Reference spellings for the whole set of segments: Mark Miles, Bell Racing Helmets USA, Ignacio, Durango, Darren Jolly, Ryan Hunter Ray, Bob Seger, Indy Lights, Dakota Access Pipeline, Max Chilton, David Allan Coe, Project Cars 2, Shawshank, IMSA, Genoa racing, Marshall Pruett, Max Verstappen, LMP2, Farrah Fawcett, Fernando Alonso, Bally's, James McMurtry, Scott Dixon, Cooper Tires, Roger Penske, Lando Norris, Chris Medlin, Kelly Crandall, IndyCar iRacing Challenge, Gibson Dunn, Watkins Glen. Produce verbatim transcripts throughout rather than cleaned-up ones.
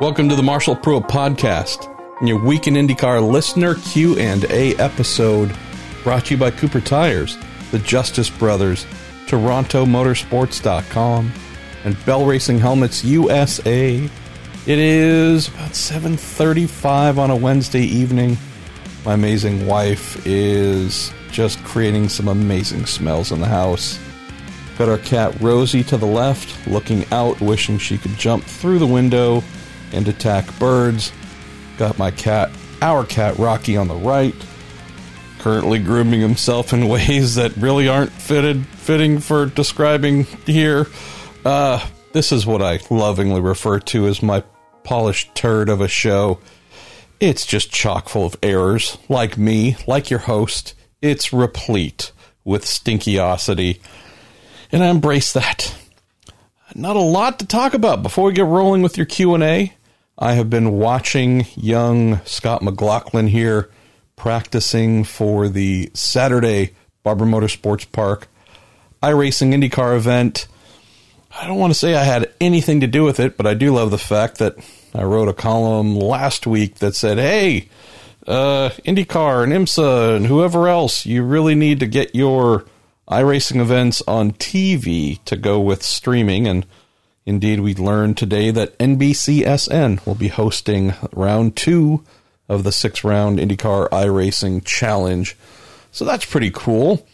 Welcome to the Marshall Pruett Podcast, and your Week in IndyCar listener Q and A episode brought to you by Cooper Tires, The Justice Brothers, Toronto Motorsports dot com, and Bell Racing Helmets U S A. It is about seven thirty-five on a Wednesday evening. My amazing wife is just creating some amazing smells in the house. Got our cat Rosie to the left, looking out, wishing she could jump through the window and attack birds. Got my cat, our cat Rocky, on the right, currently grooming himself in ways that really aren't fitted fitting for describing here. Uh, this is what I lovingly refer to as my polished turd of a show. It's just chock full of errors, like me, like your host. It's replete with stinkiosity, and I embrace that. Not a lot to talk about before we get rolling with your Q and A. I have been watching young Scott McLaughlin here practicing for the Saturday Barber Motorsports Park iRacing IndyCar event. I don't want to say I had anything to do with it, but I do love the fact that I wrote a column last week that said, hey, uh, IndyCar and IMSA and whoever else, you really need to get your iRacing events on T V to go with streaming. And indeed, we learned today that N B C S N will be hosting round two of the six-round IndyCar iRacing Challenge. So that's pretty cool.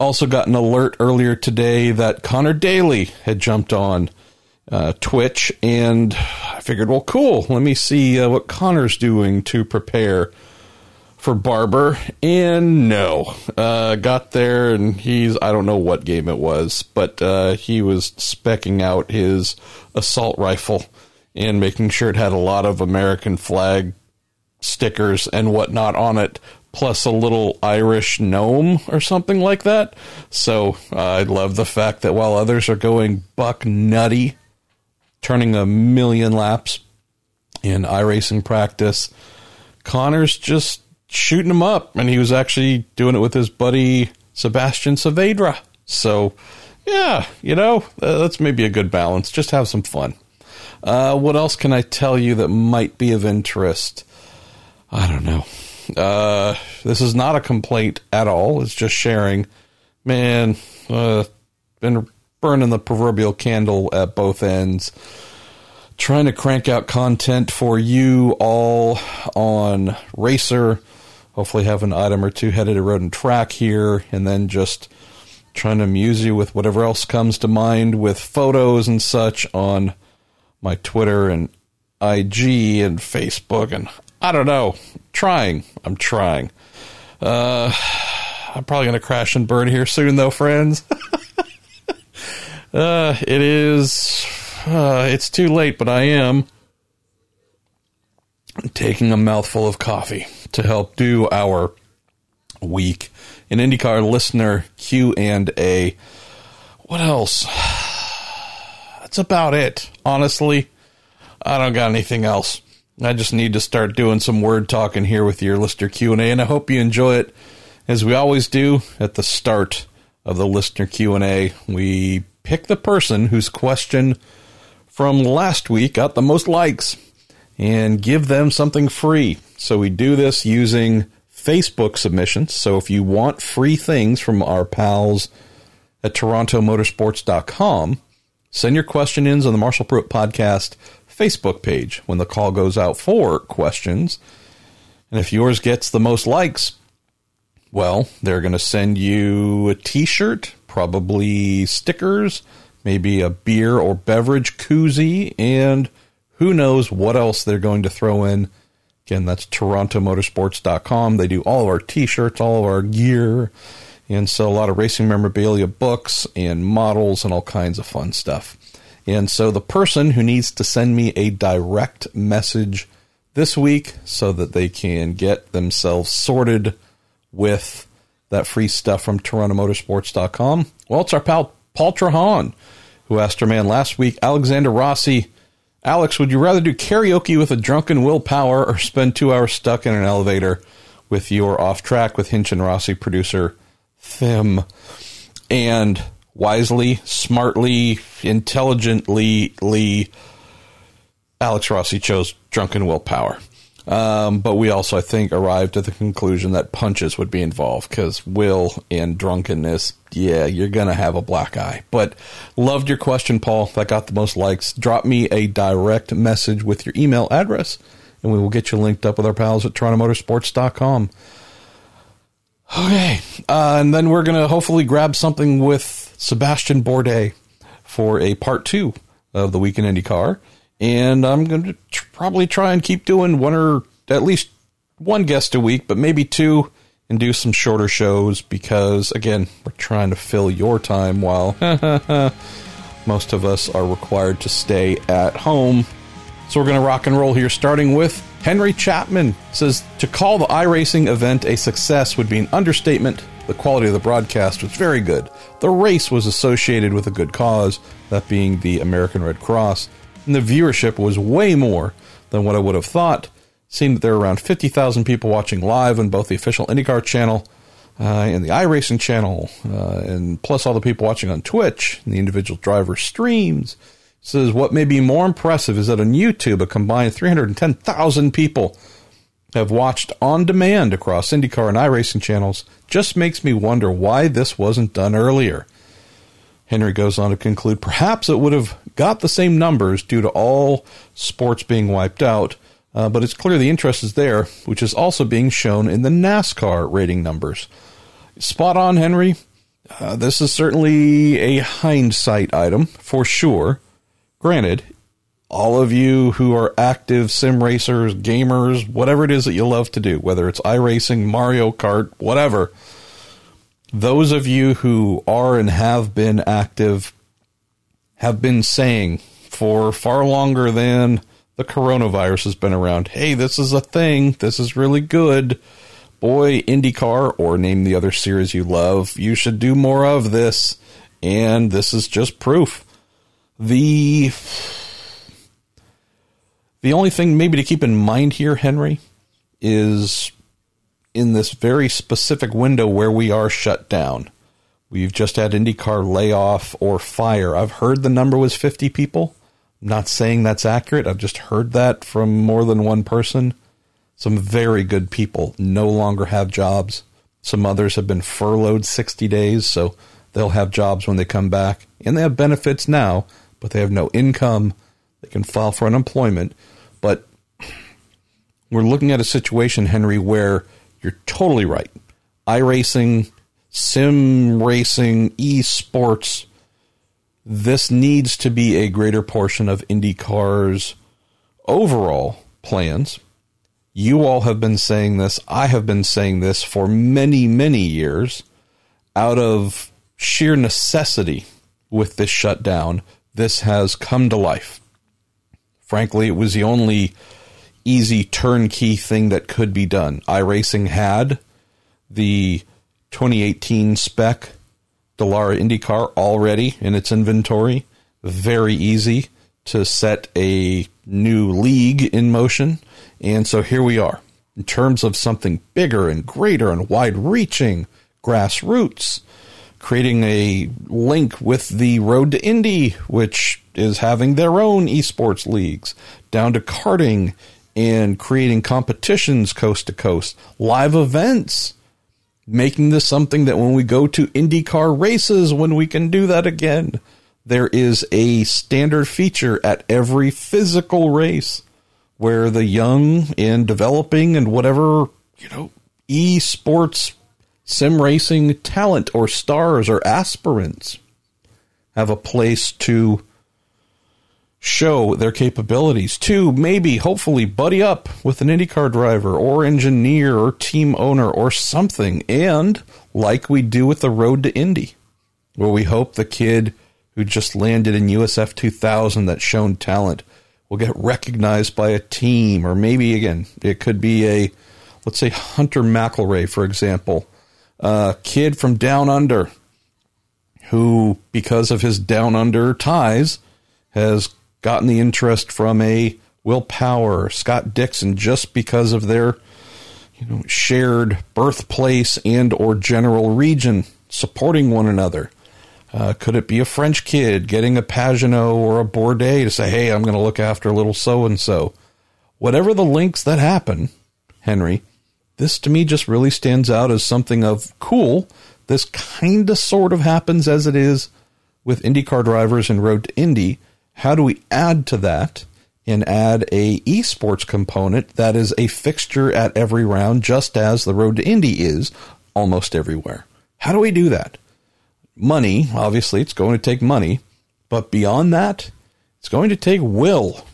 Also got an alert earlier today that Connor Daly had jumped on uh, Twitch, and I figured, well, cool, let me see uh, what Connor's doing to prepare for Barber. And no, uh, got there, and he's, I don't know what game it was, but uh, he was specking out his assault rifle and making sure it had a lot of American flag stickers and whatnot on it, plus a little Irish gnome or something like that. So uh, I love the fact that while others are going buck nutty, turning a million laps in iRacing practice, Connor's just shooting him up, and he was actually doing it with his buddy Sebastian Saavedra. So yeah, you know, that's maybe a good balance. Just have some fun. Uh, what else can I tell you that might be of interest? I don't know. Uh, this is not a complaint at all. It's just sharing. Man, uh, been burning the proverbial candle at both ends, trying to crank out content for you all on Racer. Hopefully have an item or two headed to Road and Track here, and then just trying to amuse you with whatever else comes to mind with photos and such on my Twitter and I G and Facebook, and I don't know. Trying. I'm trying. Uh, I'm probably going to crash and burn here soon, though, friends. uh, it is... Uh, it's too late, but I am taking a mouthful of coffee to help do our Week in IndyCar listener Q and A. What else? That's about it. Honestly, I don't got anything else. I just need to start doing some word talking here with your listener Q and A, and I hope you enjoy it. As we always do at the start of the listener Q and A, we pick the person whose question from last week got the most likes and give them something free. So we do this using Facebook submissions. So if you want free things from our pals at Toronto Motorsports dot com, send your question in on the Marshall Pruett Podcast Facebook page when the call goes out for questions. And if yours gets the most likes, well, they're going to send you a t-shirt, probably stickers, maybe a beer or beverage koozie, and who knows what else they're going to throw in. Again, that's Toronto Motorsports dot com. They do all of our t-shirts, all of our gear, and so a lot of racing memorabilia, books, and models, and all kinds of fun stuff. And so the person who needs to send me a direct message this week so that they can get themselves sorted with that free stuff from Toronto Motorsports dot com, well, it's our pal Paul Trahan, who asked our man last week, Alexander Rossi, Alex, would you rather do karaoke with a drunken willpower or spend two hours stuck in an elevator with your Off Track with Hinch and Rossi producer, Thim? And wisely, smartly, intelligently, Alex Rossi chose drunken willpower. Um, but we also, I think, arrived at the conclusion that punches would be involved, because will and drunkenness, yeah, you're going to have a black eye. But loved your question, Paul. That got the most likes. Drop me a direct message with your email address, and we will get you linked up with our pals at Toronto Motorsports dot com. Okay, uh, and then we're going to hopefully grab something with Sebastian Bourdais for a part two of the Week in IndyCar. And I'm going to tr- probably try and keep doing one or at least one guest a week, but maybe two, and do some shorter shows because, again, we're trying to fill your time while most of us are required to stay at home. So we're going to rock and roll here, starting with Henry Chapman. Says, to call the iRacing event a success would be an understatement. The quality of the broadcast was very good. The race was associated with a good cause, that being the American Red Cross. And the viewership was way more than what I would have thought. Seemed that there were around fifty thousand people watching live on both the official IndyCar channel uh, and the iRacing channel, uh, and plus all the people watching on Twitch and the individual driver streams. It says, what may be more impressive is that on YouTube, a combined three hundred ten thousand people have watched on demand across IndyCar and iRacing channels. Just makes me wonder why this wasn't done earlier. Henry goes on to conclude, perhaps it would have got the same numbers due to all sports being wiped out, uh, but it's clear the interest is there, which is also being shown in the NASCAR rating numbers. Spot on, Henry. Uh, this is certainly a hindsight item, for sure. Granted, all of you who are active sim racers, gamers, whatever it is that you love to do, whether it's iRacing, Mario Kart, whatever, those of you who are and have been active have been saying for far longer than the coronavirus has been around, hey, this is a thing. This is really good. Boy, IndyCar, or name the other series you love, you should do more of this. And this is just proof. The, the only thing maybe to keep in mind here, Henry, is in this very specific window where we are shut down. We've just had IndyCar layoff or fire. I've heard the number was fifty people. I'm not saying that's accurate. I've just heard that from more than one person. Some very good people no longer have jobs. Some others have been furloughed sixty days, so they'll have jobs when they come back. And they have benefits now, but they have no income. They can file for unemployment. But we're looking at a situation, Henry, where you're totally right. iRacing, sim racing, esports, this needs to be a greater portion of IndyCar's overall plans. You all have been saying this. I have been saying this for many, many years. Out of sheer necessity with this shutdown, this has come to life. Frankly, it was the only easy turnkey thing that could be done. iRacing had the twenty eighteen spec Dallara IndyCar already in its inventory. Very easy to set a new league in motion. And so here we are. In terms of something bigger and greater and wide-reaching, grassroots, creating a link with the Road to Indy, which is having their own esports leagues, down to karting and creating competitions coast-to-coast, live events, making this something that when we go to IndyCar races, when we can do that again, there is a standard feature at every physical race where the young and developing and whatever, you know, esports, sim racing talent or stars or aspirants have a place to show their capabilities, to maybe, hopefully, buddy up with an IndyCar driver or engineer or team owner or something. And like we do with the Road to Indy, where we hope the kid who just landed in U S F two thousand that shown talent will get recognized by a team. Or maybe, again, it could be a, let's say, Hunter McElroy, for example, a kid from Down Under who, because of his Down Under ties, has gotten the interest from a Will Power or Scott Dixon just because of their, you know, shared birthplace and or general region supporting one another. Uh, could it be a French kid getting a Pagano or a Bourdais to say, hey, I'm going to look after little so-and-so? Whatever the links that happen, Henry, this to me just really stands out as something of cool. This kind of sort of happens as it is with IndyCar drivers and Road to Indy. How do we add to that and add a esports component that is a fixture at every round, just as the Road to Indy is almost everywhere? How do we do that? Money, obviously, it's going to take money. But beyond that, it's going to take will.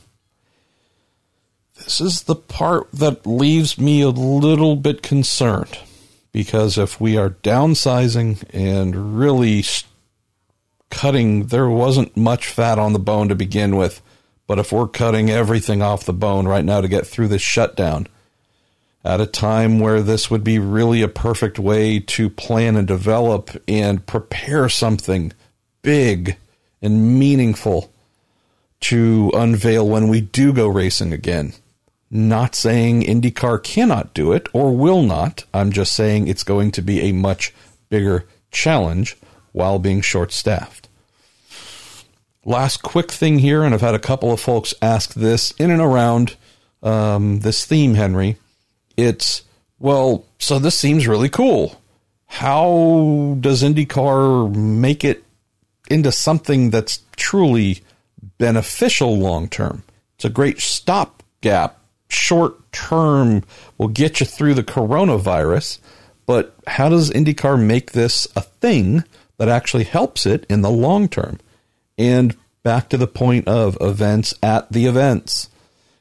This is the part that leaves me a little bit concerned, because if we are downsizing and really cutting, there wasn't much fat on the bone to begin with, but if we're cutting everything off the bone right now to get through this shutdown, at a time where this would be really a perfect way to plan and develop and prepare something big and meaningful to unveil when we do go racing again. Not saying IndyCar cannot do it or will not. I'm just saying it's going to be a much bigger challenge while being short-staffed. Last quick thing here, and I've had a couple of folks ask this in and around um, this theme, Henry. It's, well, so this seems really cool. How does IndyCar make it into something that's truly beneficial long-term? It's a great stopgap, short-term, will get you through the coronavirus, but how does IndyCar make this a thing that actually helps it in the long-term? And back to the point of events at the events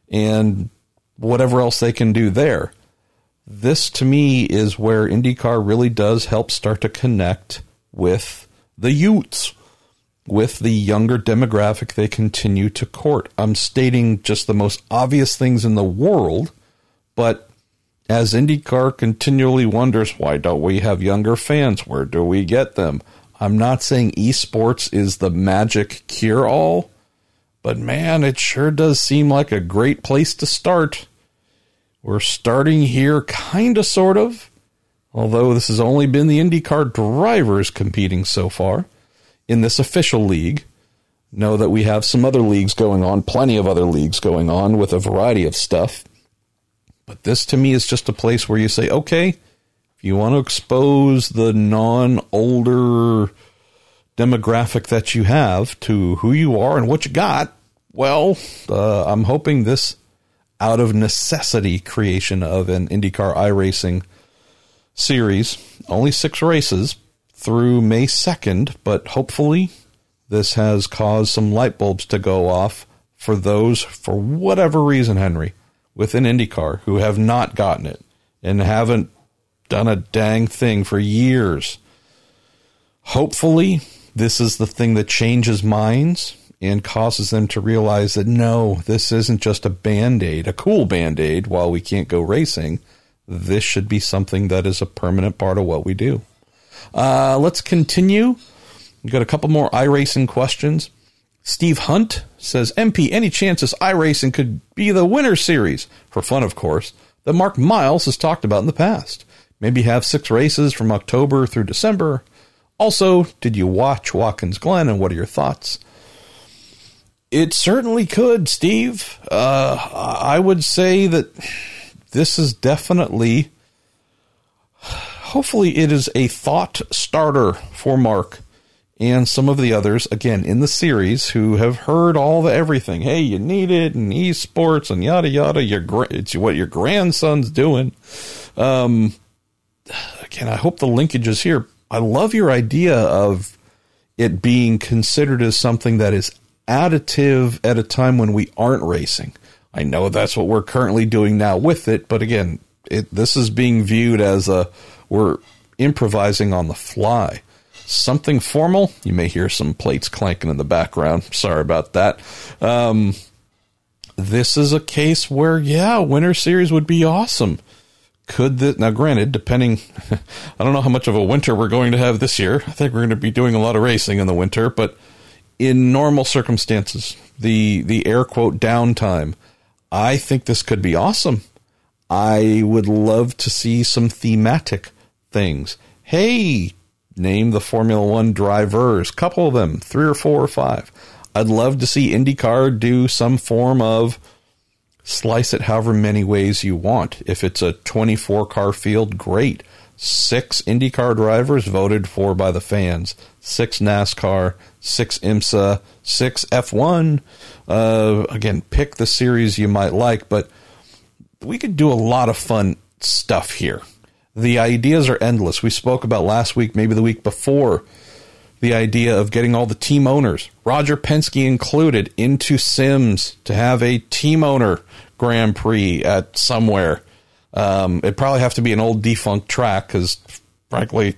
and whatever else they can do there. This, to me, is where IndyCar really does help start to connect with the youths, with the younger demographic they continue to court. I'm stating just the most obvious things in the world, but as IndyCar continually wonders, why don't we have younger fans? Where do we get them? I'm not saying esports is the magic cure-all, but man, it sure does seem like a great place to start. We're starting here, kind of, sort of, although this has only been the IndyCar drivers competing so far in this official league. Know that we have some other leagues going on, plenty of other leagues going on with a variety of stuff. But this, to me, is just a place where you say, okay, if you want to expose the non-older demographic that you have to who you are and what you got, well, uh, I'm hoping this out of necessity creation of an IndyCar iRacing series, only six races through May second, but hopefully this has caused some light bulbs to go off for those, for whatever reason, Henry, within IndyCar who have not gotten it and haven't done a dang thing for years. Hopefully this is the thing that changes minds and causes them to realize that, no, this isn't just a Band-Aid, a cool Band-Aid while we can't go racing. This should be something that is a permanent part of what we do. Uh, let's continue. We've got a couple more iRacing questions. Steve Hunt says, M P, any chances iRacing could be the winner series, for fun, of course, that Mark Miles has talked about in the past? Maybe have six races from October through December. Also, did you watch Watkins Glen, and what are your thoughts? It certainly could, Steve. Uh, I would say that this is definitely, hopefully it is a thought starter for Mark and some of the others, again, in the series who have heard all the everything. Hey, you need it, and esports, and yada, yada. Your, it's what your grandson's doing. Um, again, I hope the linkage is here. I love your idea of it being considered as something that is additive at a time when we aren't racing. I know that's what we're currently doing now with it, but again, it, this is being viewed as a, we're improvising on the fly. Something formal. You may hear some plates clanking in the background. Sorry about that. Um, this is a case where, yeah, Winter Series would be awesome. Could that, now granted, depending, I don't know how much of a winter we're going to have this year. I think we're going to be doing a lot of racing in the winter, but in normal circumstances, the, the air quote downtime, I think this could be awesome. I would love to see some thematic things. Hey, Name the Formula One drivers. Couple of them, three or four or five. I'd love to see IndyCar do some form of slice it however many ways you want. If it's a twenty-four car field, great. Six IndyCar drivers voted for by the fans. Six NASCAR, six IMSA, six F one. Uh, again, pick the series you might like, but we could do a lot of fun stuff here. The ideas are endless. We spoke about last week, maybe the week before, the idea of getting all the team owners, Roger Penske included, into Sims to have a team owner Grand Prix at somewhere. Um, it'd probably have to be an old defunct track because, frankly,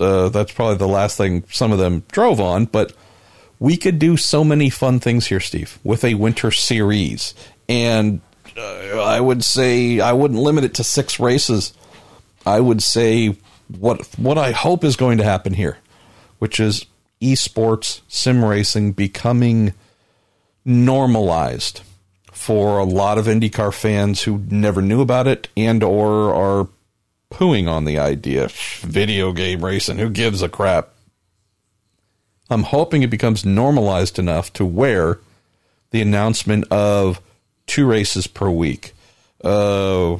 uh, that's probably the last thing some of them drove on. But we could do so many fun things here, Steve, with a winter series. And uh, I would say I wouldn't limit it to six races. I would say what what I hope is going to happen here, which is esports, sim racing becoming normalized for a lot of IndyCar fans who never knew about it and or are pooing on the idea. Video game racing, who gives a crap? I'm hoping it becomes normalized enough to where the announcement of two races per week, uh,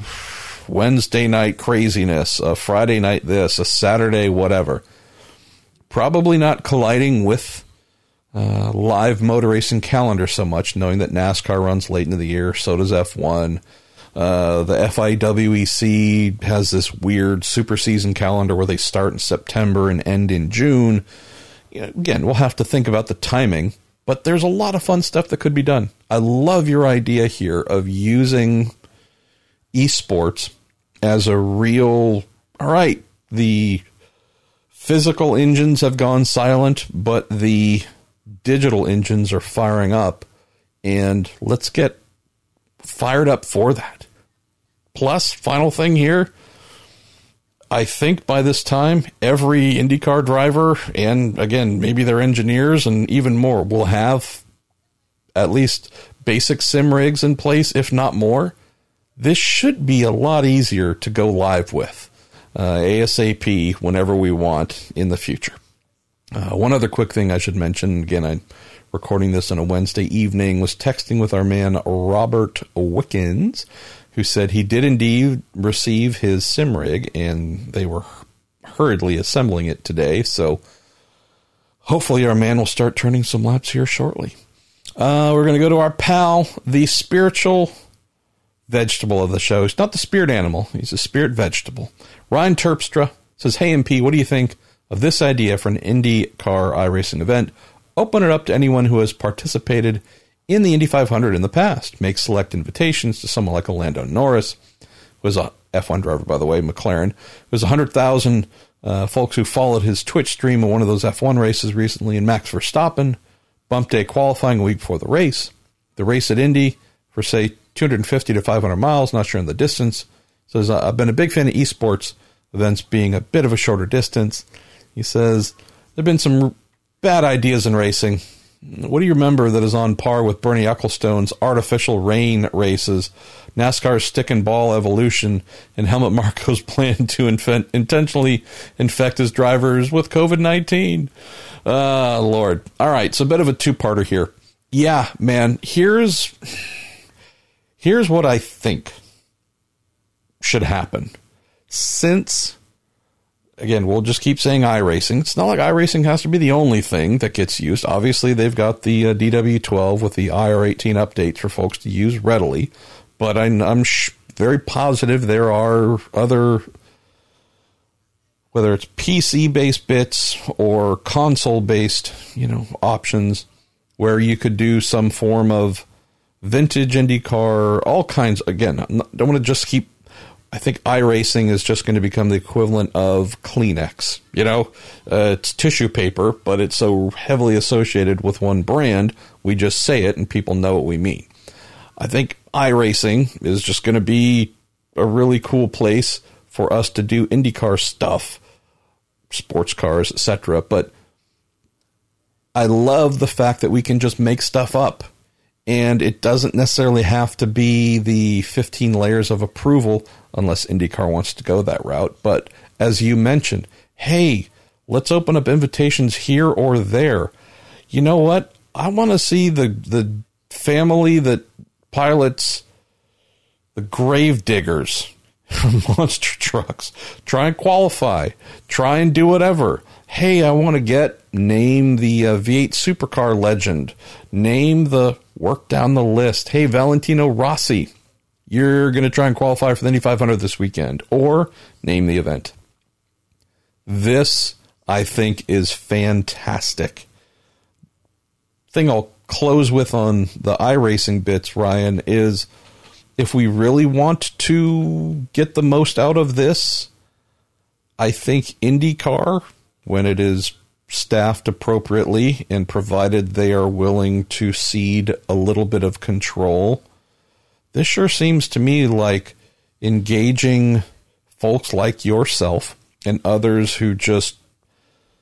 Wednesday night craziness, a Friday night this, a Saturday whatever, probably not colliding with uh, live motor racing calendar so much, knowing that NASCAR runs late into the year, so does F one. Uh, the F I W E C has this weird super season calendar where they start in September and end in June. You know, again, we'll have to think about the timing, but there's a lot of fun stuff that could be done. I love your idea here of using esports as a real, all right, the physical engines have gone silent, but the digital engines are firing up, and let's get fired up for that. Plus, final thing here, I think by this time, every IndyCar driver, and again, maybe their engineers and even more, will have at least basic sim rigs in place, if not more. This should be a lot easier to go live with uh, ASAP whenever we want in the future. Uh, one other quick thing I should mention, again, I'm recording this on a Wednesday evening, was texting with our man Robert Wickens, who said he did indeed receive his sim rig, and they were hurriedly assembling it today, so hopefully our man will start turning some laps here shortly. Uh, we're going to go to our pal, the spiritual vegetable of the show. He's not the spirit animal. He's a spirit vegetable. Ryan Terpstra says, hey, M P, what do you think of this idea for an IndyCar iRacing event? Open it up to anyone who has participated in the Indy five hundred in the past. Make select invitations to someone like a Lando Norris, who is a F one driver, by the way, McLaren, who's one hundred thousand uh, folks who followed his Twitch stream in one of those F one races recently, and Max Verstappen, bump day qualifying a week before the race. The race at Indy for, say, two hundred fifty to five hundred miles, not sure in the distance. Says, I've been a big fan of esports events being a bit of a shorter distance. He says, there have been some bad ideas in racing. What do you remember that is on par with Bernie Ecclestone's artificial rain races, NASCAR's stick and ball evolution, and Helmut Marko's plan to infant, intentionally infect his drivers with COVID nineteen? Uh, Lord. All right, so a bit of a two-parter here. Yeah, man, here's... Here's what I think should happen. Since, again, we'll just keep saying iRacing. It's not like iRacing has to be the only thing that gets used. Obviously, they've got the uh, D W twelve with the I R eighteen updates for folks to use readily. But I'm, I'm sh- very positive there are other, whether it's P C-based bits or console-based, you know, options where you could do some form of vintage IndyCar, all kinds. Again, I don't want to just keep, I think iRacing is just going to become the equivalent of Kleenex. You know, uh, it's tissue paper, but it's so heavily associated with one brand, we just say it and people know what we mean. I think iRacing is just going to be a really cool place for us to do IndyCar stuff, sports cars, et cetera. But I love the fact that we can just make stuff up. And it doesn't necessarily have to be the fifteen layers of approval unless IndyCar wants to go that route. But as you mentioned, hey, Let's open up invitations here or there. You know what? I want to see the the family that pilots the grave diggers from Monster Trucks. Try and qualify. Try and do whatever. Hey, I want to get, name the uh, V eight supercar legend. Name the, work down the list. Hey, Valentino Rossi, you're going to try and qualify for the Indy five hundred this weekend. Or name the event. This, I think, is fantastic. Thing I'll close with on the iRacing bits, Ryan, is if we really want to get the most out of this, I think IndyCar, when it is staffed appropriately and provided they are willing to cede a little bit of control, this sure seems to me like engaging folks like yourself and others who just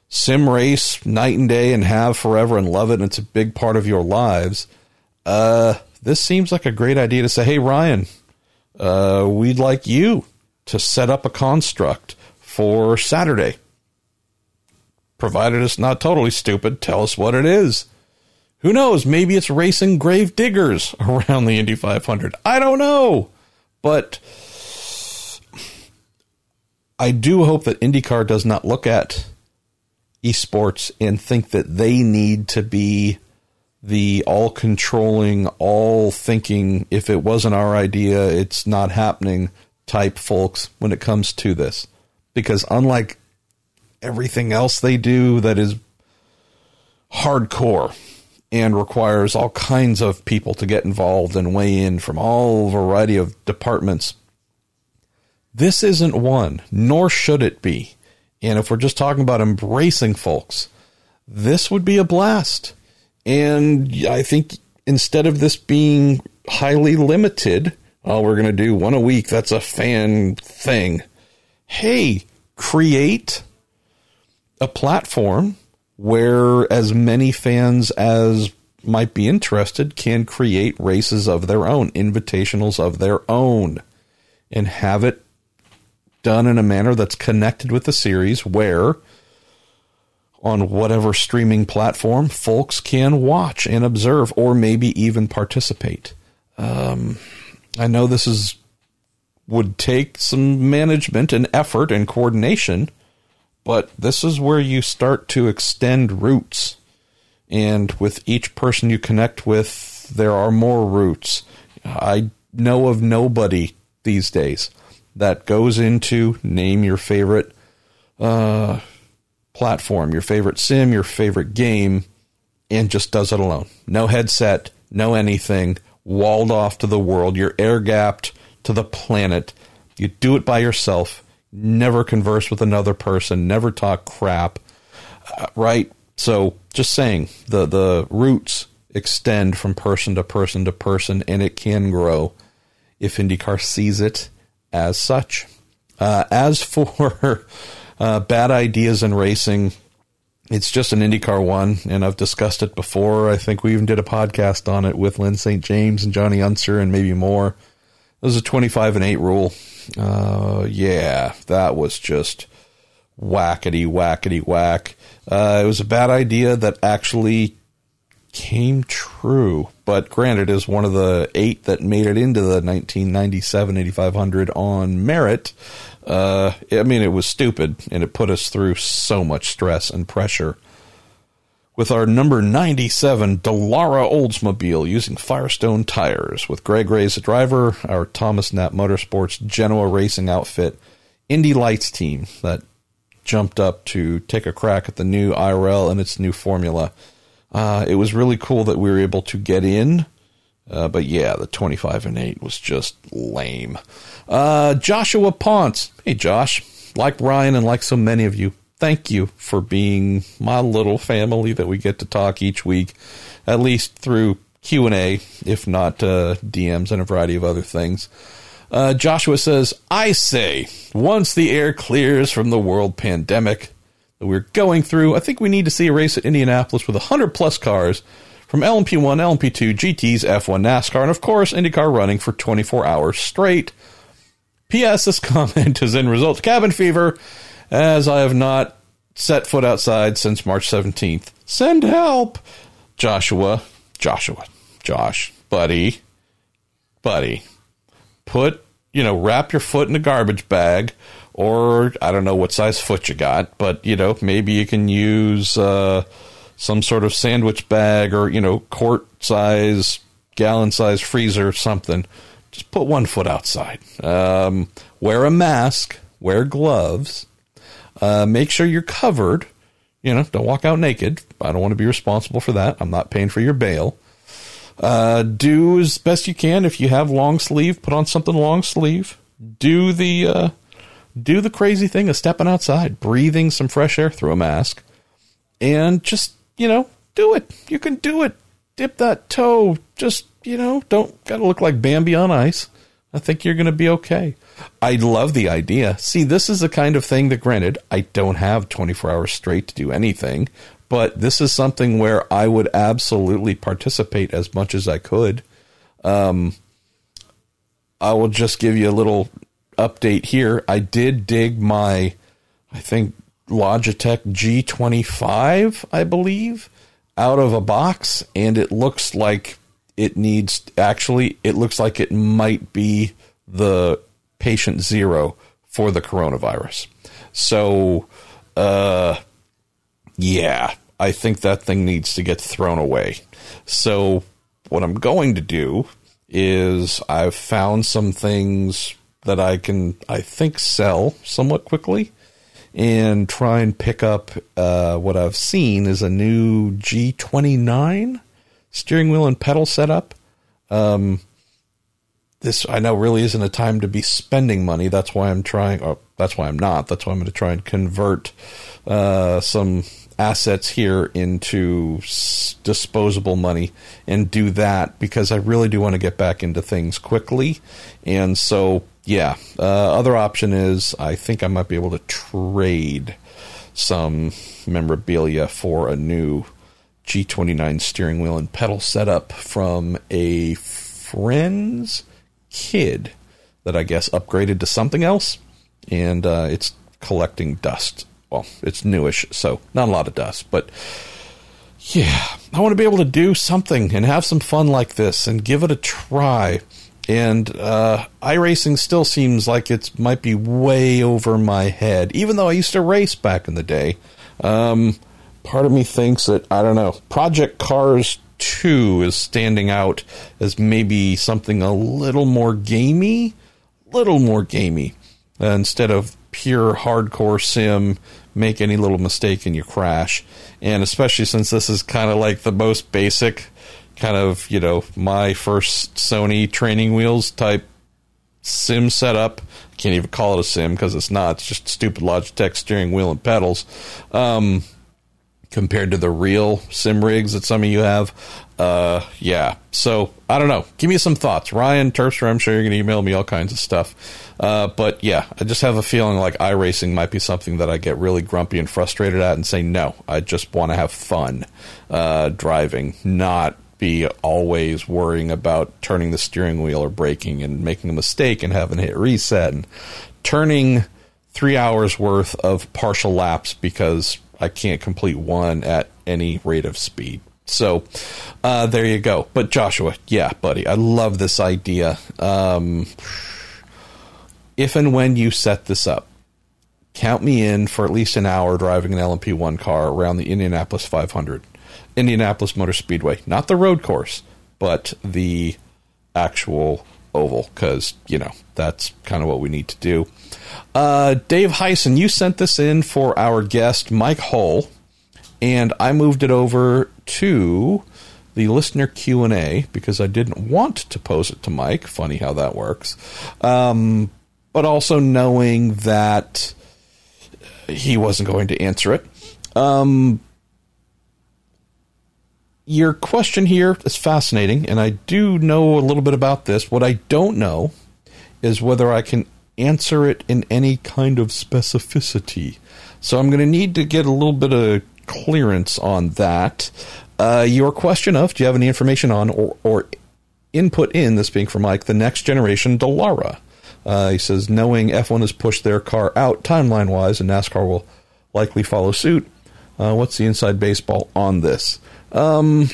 sim race night and day and have forever and love it, and it's a big part of your lives. Uh, this seems like a great idea to say, hey, Ryan, uh, we'd like you to set up a construct for Saturday. Provided it's not totally stupid, tell us what it is. Who knows? Maybe it's racing grave diggers around the Indy five hundred. I don't know. But I do hope that IndyCar does not look at esports and think that they need to be the all-controlling, all-thinking, if it wasn't our idea, it's not happening type folks when it comes to this. Because unlike everything else they do that is hardcore and requires all kinds of people to get involved and weigh in from all variety of departments, this isn't one, nor should it be. And if we're just talking about embracing folks, this would be a blast. And I think instead of this being highly limited, oh, we're going to do one a week, that's a fan thing. Hey, create a platform where as many fans as might be interested can create races of their own, invitationals of their own, and have it done in a manner that's connected with the series where on whatever streaming platform folks can watch and observe or maybe even participate. Um, I know this is would take some management and effort and coordination, but this is where you start to extend roots. And with each person you connect with, there are more roots. I know of nobody these days that goes into, name your favorite uh, platform, your favorite sim, your favorite game, and just does it alone. No headset, no anything, walled off to the world. You're air-gapped to the planet. You do it by yourself, never converse with another person, never talk crap, uh, right? So just saying, the the roots extend from person to person to person, and it can grow if IndyCar sees it as such. Uh, as for uh, bad ideas in racing, it's just an IndyCar one, and I've discussed it before. I think we even did a podcast on it with Lynn Saint James and Johnny Unser and maybe more. It was a twenty-five and eight rule. Uh, yeah, that was just whackety, whackety, whack. Uh, it was a bad idea that actually came true, but granted, is one of the eight that made it into the nineteen ninety-seven Indy five hundred on merit. Uh, I mean, it was stupid, and it put us through so much stress and pressure. With our number ninety-seven Dallara Oldsmobile using Firestone tires, with Greg Ray as a driver, our Thomas Knapp Motorsports Genoa Racing outfit, Indy Lights team that jumped up to take a crack at the new I R L and its new formula. Uh, it was really cool that we were able to get in. Uh, but yeah, the twenty-five and eight was just lame. Uh, Joshua Ponce. Hey, Josh. Like Ryan and like so many of you, thank you for being my little family that we get to talk each week, at least through Q and A, if not uh, D Ms and a variety of other things. Uh, Joshua says, I say, once the air clears from the world pandemic that we're going through, I think we need to see a race at Indianapolis with one hundred plus cars from L M P one, L M P two, G Ts, F one, NASCAR, and of course, IndyCar running for twenty-four hours straight. P S This comment is in result cabin fever, as I have not set foot outside since March seventeenth. Send help. Joshua, Joshua, Josh, buddy, buddy, put, you know, wrap your foot in a garbage bag, or I don't know what size foot you got, but, you know, maybe you can use uh, some sort of sandwich bag or, you know, quart size, gallon size freezer or something. Just put one foot outside. Um, wear a mask, wear gloves, uh, make sure you're covered. You know, don't walk out naked. I don't want to be responsible for that. I'm not paying for your bail. Uh, do as best you can. If you have long sleeve, put on something long sleeve. Do the uh, do the crazy thing of stepping outside, breathing some fresh air through a mask, and just, you know, do it. You can do it. Dip that toe. Just, you know, don't got to look like Bambi on ice. I think you're going to be okay. I love the idea. See, this is the kind of thing that, granted, I don't have twenty-four hours straight to do anything, but this is something where I would absolutely participate as much as I could. Um, I will just give you a little update here. I did dig my, I think, Logitech G twenty-five, I believe, out of a box, and it looks like it needs, actually, it looks like it might be the patient zero for the coronavirus. So, uh, yeah, I think that thing needs to get thrown away. So what I'm going to do is I've found some things that I can, I think, sell somewhat quickly and try and pick up, uh, what I've seen is a new G twenty-nine steering wheel and pedal setup. Um, This, I know, really isn't a time to be spending money. That's why I'm trying, or that's why I'm not. That's why I'm going to try and convert uh, some assets here into s- disposable money and do that, because I really do want to get back into things quickly. And so, yeah, uh, other option is I think I might be able to trade some memorabilia for a new G twenty-nine steering wheel and pedal setup from a friend's kid that I guess upgraded to something else, and uh, it's collecting dust. Well, it's newish, so not a lot of dust, but yeah, I want to be able to do something and have some fun like this and give it a try. And uh, iRacing still seems like it might be way over my head, even though I used to race back in the day. Um, part of me thinks that, I don't know, Project Cars two is standing out as maybe something a little more gamey, little more gamey, uh, instead of pure hardcore sim, make any little mistake and you crash. And especially since this is kind of like the most basic kind of, you know, my first Sony training wheels type sim setup. I can't even call it a sim because it's not. It's just stupid Logitech steering wheel and pedals. Um, compared to the real sim rigs that some of you have. Uh, yeah. So I don't know. Give me some thoughts. Ryan Terpstra, I'm sure you're going to email me all kinds of stuff. Uh, but yeah, I just have a feeling like iRacing might be something that I get really grumpy and frustrated at and say, no, I just want to have fun, uh, driving, not be always worrying about turning the steering wheel or braking and making a mistake and having to hit reset and turning three hours worth of partial laps because I can't complete one at any rate of speed. So uh, there you go. But Joshua, yeah, buddy, I love this idea. Um, if and when you set this up, count me in for at least an hour driving an L M P one car around the Indianapolis five hundred. Indianapolis Motor Speedway. Not the road course, but the actual oval, because, you know, that's kind of what we need to do. Uh, Dave Heisen, you sent this in for our guest, Mike Hull, and I moved it over to the listener Q and A because I didn't want to pose it to Mike. Funny how that works. Um, but also knowing that he wasn't going to answer it. Um, your question here is fascinating, and I do know a little bit about this. What I don't know is whether I can answer it in any kind of specificity. So I'm going to need to get a little bit of clearance on that. Uh, your question of, do you have any information on or, or input in, this being from Mike, the next generation Dallara? Uh, he says, knowing F one has pushed their car out timeline-wise and NASCAR will likely follow suit. Uh, what's the inside baseball on this? Um,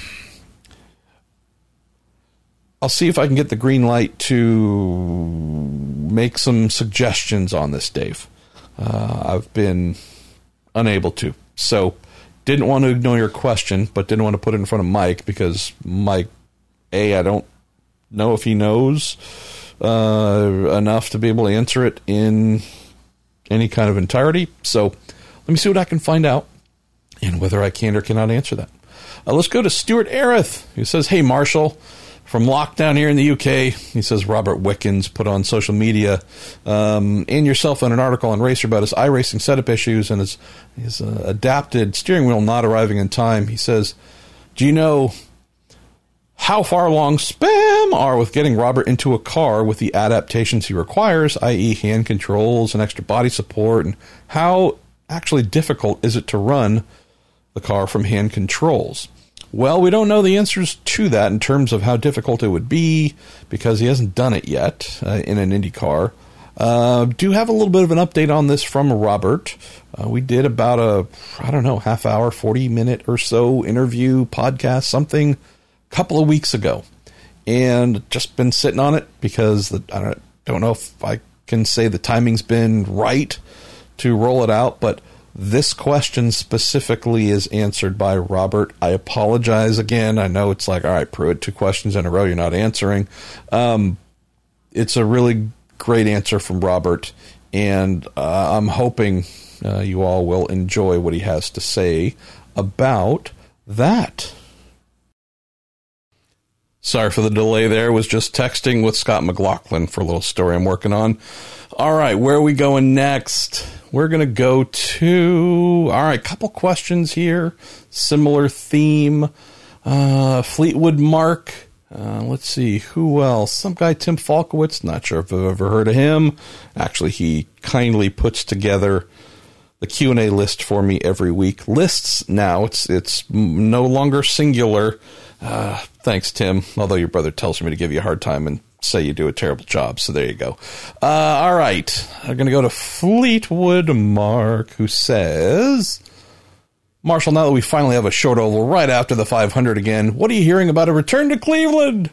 I'll see if I can get the green light to make some suggestions on this, Dave. Uh, I've been unable to. So didn't want to ignore your question, but didn't want to put it in front of Mike because Mike, A, I don't know if he knows uh, enough to be able to answer it in any kind of entirety. So let me see what I can find out and whether I can or cannot answer that. Uh, let's go to Stuart Areth, who says, "Hey, Marshall, from lockdown here in the U K," he says, "Robert Wickens put on social media um, and yourself in an article on Racer about his iRacing setup issues and his, his uh, adapted steering wheel not arriving in time." He says, "Do you know how far along Spam are with getting Robert into a car with the adaptations he requires, that is hand controls and extra body support, and how actually difficult is it to run the car from hand controls?" Well, we don't know the answers to that in terms of how difficult it would be because he hasn't done it yet uh, in an Indy car. Uh, do have a little bit of an update on this from Robert. Uh, we did about a, I don't know, half hour, forty minute or so interview, podcast, something a couple of weeks ago. And just been sitting on it because the, I don't, don't know if I can say the timing's been right to roll it out, but this question specifically is answered by Robert. I apologize again. I know it's like, all right, Pruett, two questions in a row you're not answering. Um, it's a really great answer from Robert, and uh, I'm hoping uh, you all will enjoy what he has to say about that. Sorry for the delay there. Was just texting with Scott McLaughlin for a little story I'm working on. All right, where are we going next? We're going to go to, all right, couple questions here. Similar theme. Uh, Fleetwood Mark. Uh, let's see, who else? Some guy, Tim Falkowitz. Not sure if I've ever heard of him. Actually, he kindly puts together the Q and A list for me every week. Lists now. It's, it's no longer singular. Uh, thanks, Tim, although your brother tells me to give you a hard time and say you do a terrible job, so there you go. Uh, all right, I'm going to go to Fleetwood Mark, who says, "Marshall, now that we finally have a short oval right after the five hundred again, what are you hearing about a return to Cleveland?"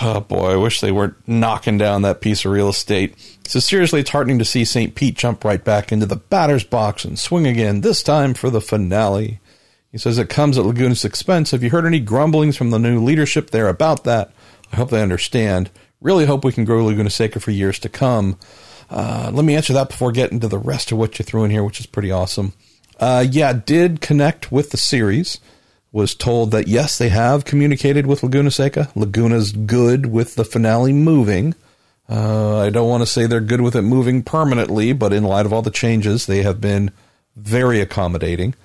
Oh, boy, I wish they weren't knocking down that piece of real estate. So seriously, it's heartening to see Saint Pete jump right back into the batter's box and swing again, this time for the finale. He says it comes at Laguna's expense. Have you heard any grumblings from the new leadership there about that? I hope they understand. Really hope we can grow Laguna Seca for years to come. Uh, let me answer that before getting to the rest of what you threw in here, which is pretty awesome. Uh, yeah, did connect with the series. Was told that, yes, they have communicated with Laguna Seca. Laguna's good with the finale moving. Uh, I don't want to say they're good with it moving permanently, but in light of all the changes, they have been very accommodating.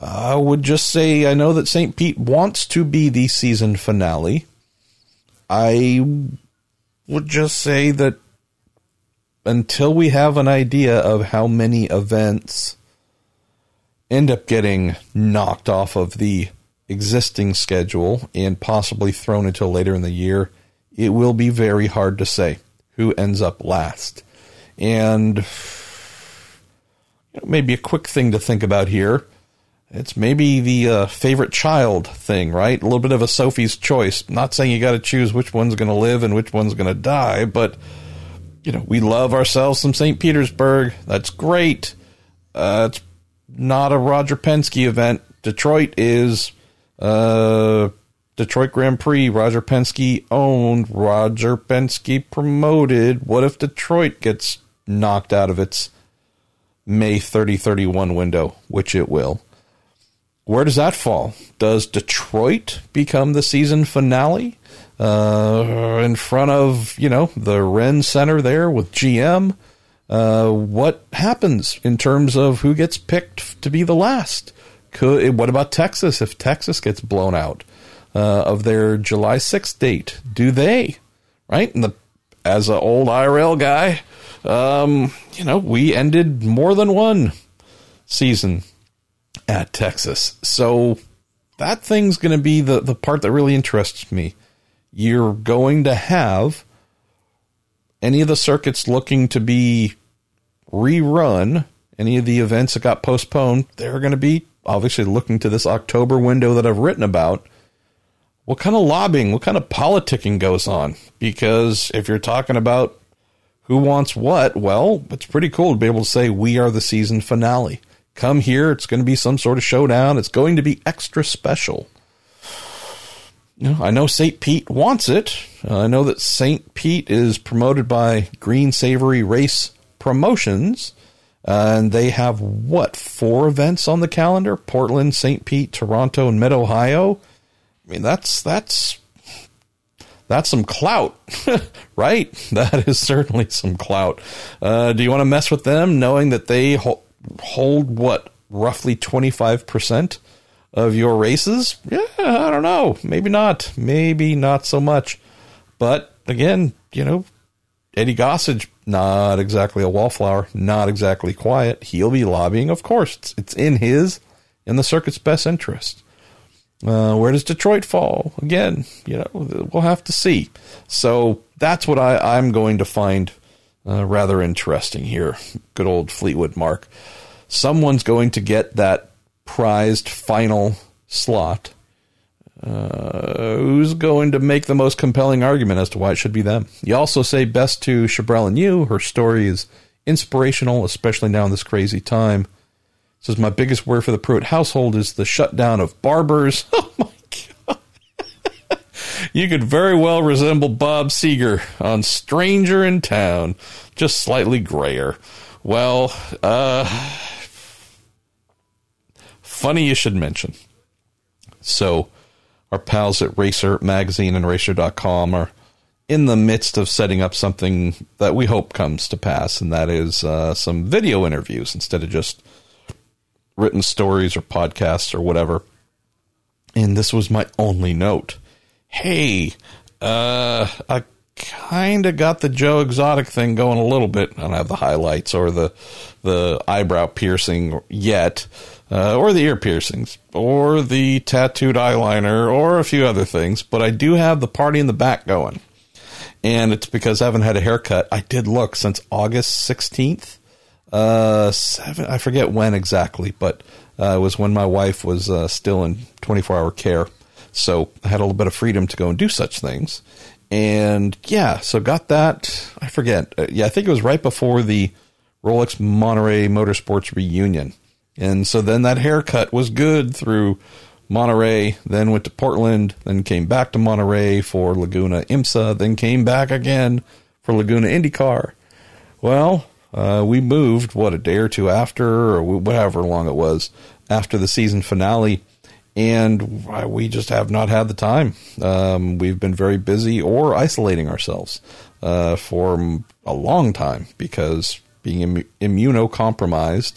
I would just say I know that Saint Pete wants to be the season finale. I would just say that until we have an idea of how many events end up getting knocked off of the existing schedule and possibly thrown until later in the year, it will be very hard to say who ends up last. And maybe a quick thing to think about here. It's maybe the uh, favorite child thing, right? A little bit of a Sophie's choice. Not saying you got to choose which one's going to live and which one's going to die, but, you know, we love ourselves some Saint Petersburg. That's great. Uh, it's not a Roger Penske event. Detroit is uh, Detroit Grand Prix. Roger Penske owned. Roger Penske promoted. What if Detroit gets knocked out of its May thirty thirty-one window, which it will? Where does that fall? Does Detroit become the season finale uh, in front of, you know, the Wren Center there with G M? Uh, what happens in terms of who gets picked to be the last? Could, what about Texas if Texas gets blown out uh, of their July sixth date? Do they? Right? And the, as an old I R L guy, um, you know, we ended more than one season at Texas. So that thing's going to be the, the part that really interests me. You're going to have any of the circuits looking to be rerun any of the events that got postponed, they're going to be obviously looking to this October window that I've written about. What kind of lobbying, what kind of politicking goes on? Because if you're talking about who wants what, well, it's pretty cool to be able to say we are the season finale. Come here, it's going to be some sort of showdown. It's going to be extra special. You know, I know Saint Pete wants it. Uh, I know that Saint Pete is promoted by Green Savory Race Promotions, uh, and they have, what, four events on the calendar? Portland, Saint Pete, Toronto, and Mid-Ohio. I mean, that's that's that's some clout, right? That is certainly some clout. Uh, do you want to mess with them, knowing that they ho- hold, what, roughly twenty-five percent of your races? Yeah, I don't know. Maybe not. Maybe not so much. But, again, you know, Eddie Gossage, not exactly a wallflower, not exactly quiet. He'll be lobbying, of course. It's, it's in his and the circuit's best interest. Uh, where does Detroit fall? Again, you know, we'll have to see. So that's what I, I'm going to find uh, rather interesting here. Good old Fleetwood Mark. Someone's going to get that prized final slot. Uh, who's going to make the most compelling argument as to why it should be them? You also say best to Chabrel and you. Her story is inspirational, especially now in this crazy time. Says my biggest worry for the Pruett household is the shutdown of barbers. Oh my God. You could very well resemble Bob Seger on Stranger in Town, just slightly grayer. Well, uh, funny you should mention. So our pals at Racer Magazine and Racer dot com are in the midst of setting up something that we hope comes to pass, and that is uh, some video interviews instead of just written stories or podcasts or whatever. And this was my only note. Hey, uh, I kind of got the Joe Exotic thing going a little bit. I don't have the highlights or the, the eyebrow piercing yet, uh, or the ear piercings or the tattooed eyeliner or a few other things, but I do have the party in the back going. And it's because I haven't had a haircut. I did look since August sixteenth. Uh, seven, I forget when exactly, but uh, it was when my wife was uh, still in twenty-four hour care. So I had a little bit of freedom to go and do such things. And yeah, so got that. I forget. Uh, yeah, I think it was right before the Rolex Monterey Motorsports reunion. And so then that haircut was good through Monterey, then went to Portland, then came back to Monterey for Laguna IMSA, then came back again for Laguna IndyCar. Well, Uh, we moved, what, a day or two after, or whatever long it was, after the season finale, and we just have not had the time. Um, we've been very busy or isolating ourselves uh, for a long time because being Im- immunocompromised.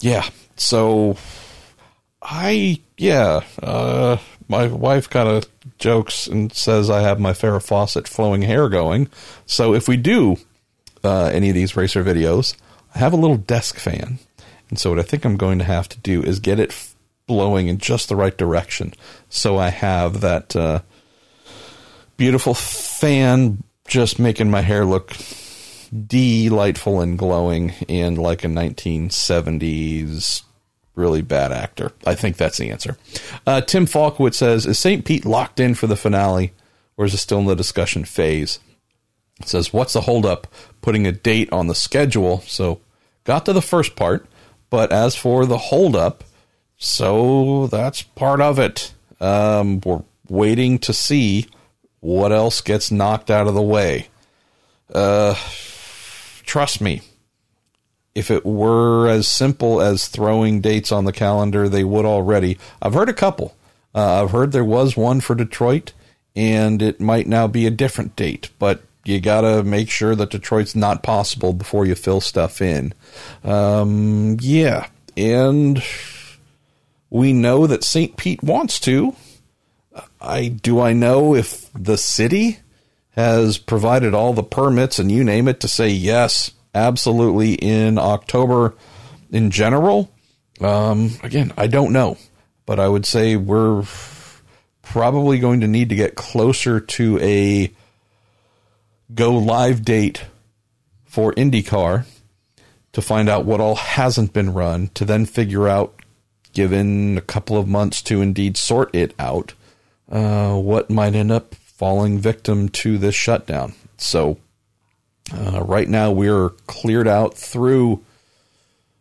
Yeah, so I, yeah, uh, my wife kind of jokes and says I have my Farrah Fawcett flowing hair going, so if we do Uh, any of these racer videos, I have a little desk fan. And so what I think I'm going to have to do is get it f- blowing in just the right direction. So I have that uh, beautiful fan just making my hair look delightful and glowing and like a nineteen seventies really bad actor. I think that's the answer. Uh, Tim Falkwood says, is Saint Pete locked in for the finale or is it still in the discussion phase? It says, what's the holdup putting a date on the schedule? So got to the first part, but as for the holdup, so that's part of it. Um, we're waiting to see what else gets knocked out of the way. Uh, trust me, if it were as simple as throwing dates on the calendar, they would already. I've heard a couple. Uh, I've heard there was one for Detroit, and it might now be a different date, but you got to make sure that Detroit's not possible before you fill stuff in. Um, yeah. And we know that Saint Pete wants to. I do I know if the city has provided all the permits and you name it to say yes, absolutely, in October in general? Um, again, I don't know. But I would say we're probably going to need to get closer to a go live date for IndyCar to find out what all hasn't been run, to then figure out, given a couple of months to indeed sort it out, uh, what might end up falling victim to this shutdown. So uh, right now we're cleared out through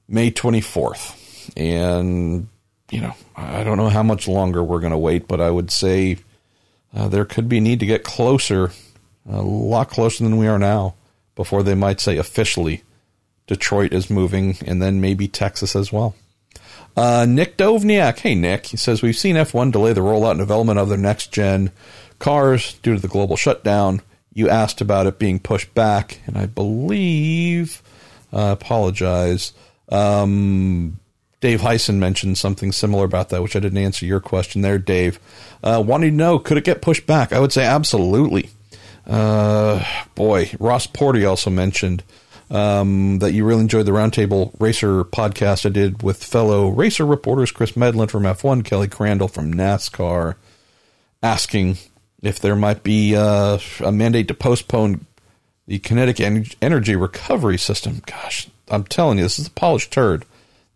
May twenty-fourth. And, you know, I don't know how much longer we're going to wait, but I would say uh, there could be need to get closer, a lot closer than we are now, before they might say officially Detroit is moving, and then maybe Texas as well. Uh, Nick Dovniak. Hey, Nick. He says, we've seen F one delay the rollout and development of their next-gen cars due to the global shutdown. You asked about it being pushed back, and I believe, I uh, apologize, um, Dave Heisen mentioned something similar about that, which I didn't answer your question there, Dave. Uh, wanted to know, could it get pushed back? I would say absolutely. Uh, boy, Ross Porty also mentioned um, that you really enjoyed the Roundtable Racer podcast I did with fellow racer reporters Chris Medlin from F one, Kelly Crandall from NASCAR, asking if there might be uh, a mandate to postpone the kinetic en- energy recovery system. Gosh, I'm telling you, this is a polished turd.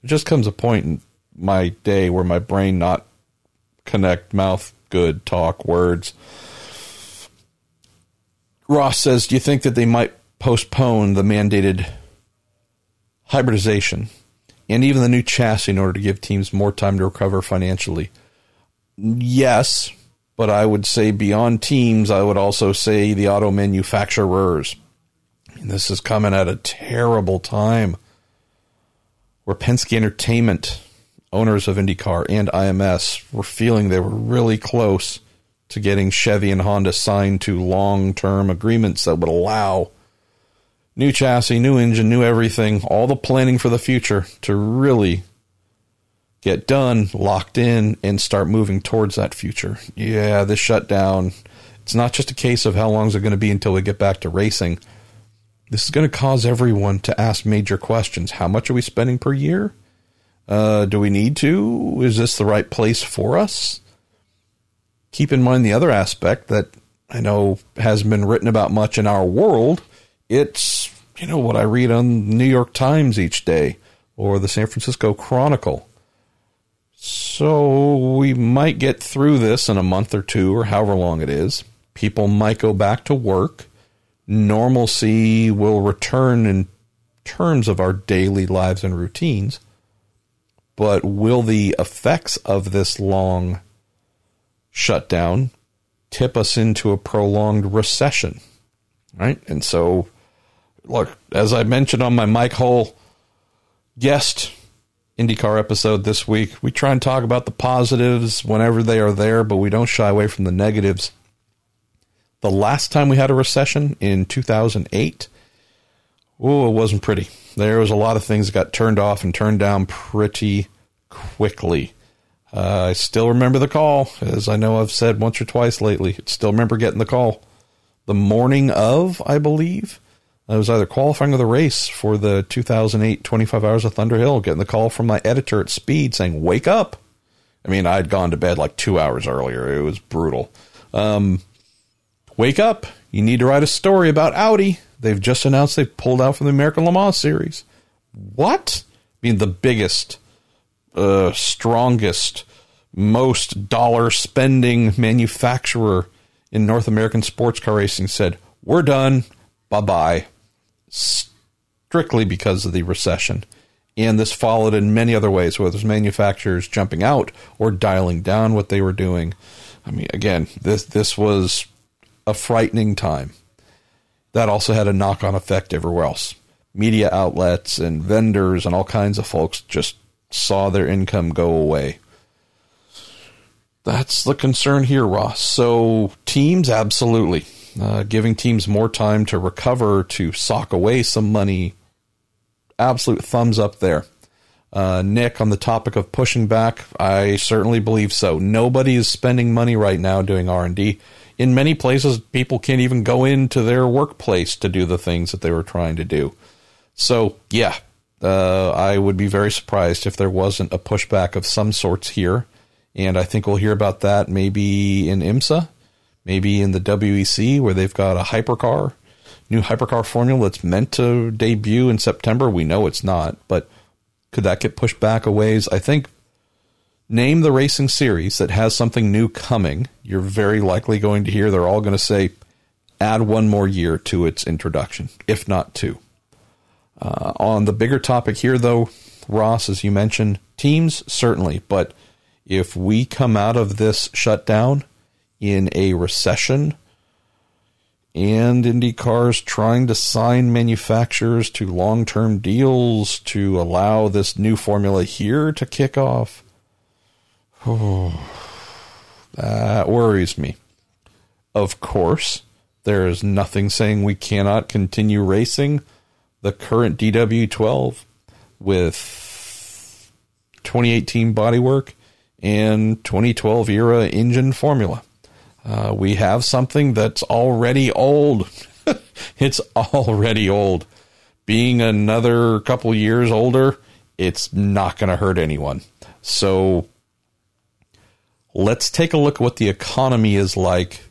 There just comes a point in my day where my brain not connect mouth, good talk, words. Ross says, do you think that they might postpone the mandated hybridization and even the new chassis in order to give teams more time to recover financially? Yes, but I would say beyond teams, I would also say the auto manufacturers. And this is coming at a terrible time where Penske Entertainment, owners of IndyCar and I M S, were feeling they were really close to getting Chevy and Honda signed to long-term agreements that would allow new chassis, new engine, new everything, all the planning for the future to really get done, locked in, and start moving towards that future. Yeah, this shutdown, it's not just a case of how long is it going to be until we get back to racing. This is going to cause everyone to ask major questions. How much are we spending per year? Uh, do we need to? Is this the right place for us? Keep in mind the other aspect that I know hasn't been written about much in our world. It's, you know, what I read on the New York Times each day or the San Francisco Chronicle. So we might get through this in a month or two or however long it is. People might go back to work. Normalcy will return in terms of our daily lives and routines. But will the effects of this long shutdown tip us into a prolonged recession, right? And so, look, as I mentioned on my Mike Hull guest IndyCar episode this week, we try and talk about the positives whenever they are there, but we don't shy away from the negatives. The last time we had a recession in two thousand eight, oh, it wasn't pretty. There was a lot of things that got turned off and turned down pretty quickly. Uh, I still remember the call, as I know I've said once or twice lately. I still remember getting the call the morning of, I believe. I was either qualifying for the race for the two thousand eight twenty-five Hours of Thunder Hill, getting the call from my editor at Speed saying, wake up. I mean, I'd gone to bed like two hours earlier. It was brutal. Um, wake up. You need to write a story about Audi. They've just announced they've pulled out from the American Le Mans series. What? I mean, the biggest... Uh, strongest, most dollar spending manufacturer in North American sports car racing said, we're done. Bye-bye. Strictly because of the recession. And this followed in many other ways, whether it's manufacturers jumping out or dialing down what they were doing. I mean, again, this, this was a frightening time. That also had a knock-on effect everywhere else. Media outlets and vendors and all kinds of folks just saw their income go away. That's the concern here, Ross. So teams, absolutely. Uh, giving teams more time to recover, to sock away some money. Absolute thumbs up there. Uh, Nick, on the topic of pushing back, I certainly believe so. Nobody is spending money right now doing R and D. In many places, people can't even go into their workplace to do the things that they were trying to do. So, yeah. Uh, I would be very surprised if there wasn't a pushback of some sorts here. And I think we'll hear about that maybe in IMSA, maybe in the W E C where they've got a hypercar new hypercar formula that's meant to debut in September? We know it's not, but could that get pushed back a ways? I think name the racing series that has something new coming. You're very likely going to hear they're all going to say, add one more year to its introduction, if not two. Uh, on the bigger topic here, though, Ross, as you mentioned, teams certainly, but if we come out of this shutdown in a recession and IndyCar's trying to sign manufacturers to long-term deals to allow this new formula here to kick off, oh, that worries me. Of course, there is nothing saying we cannot continue racing the current D W twelve with twenty eighteen bodywork and twenty twelve era engine formula. Uh, we have something that's already old. It's already old. Being another couple years older, it's not going to hurt anyone. So let's take a look at what the economy is like,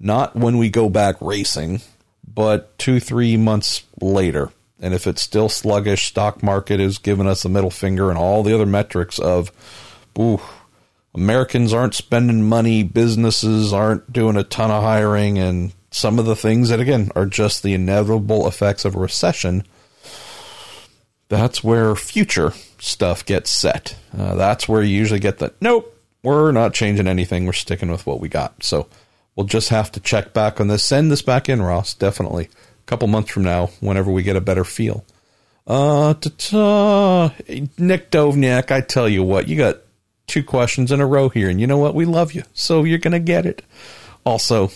not when we go back racing, but two, three months later. And if it's still sluggish, stock market is giving us the middle finger and all the other metrics of, ooh, Americans aren't spending money, businesses aren't doing a ton of hiring, and some of the things that, again, are just the inevitable effects of a recession. That's where future stuff gets set. Uh, that's where you usually get the, nope, we're not changing anything. We're sticking with what we got. So we'll just have to check back on this. Send this back in, Ross, definitely. A couple months from now, whenever we get a better feel. Uh, ta-ta. Nick Dovniak, I tell you what, you got two questions in a row here, and you know what, we love you, so you're gonna get it. Also,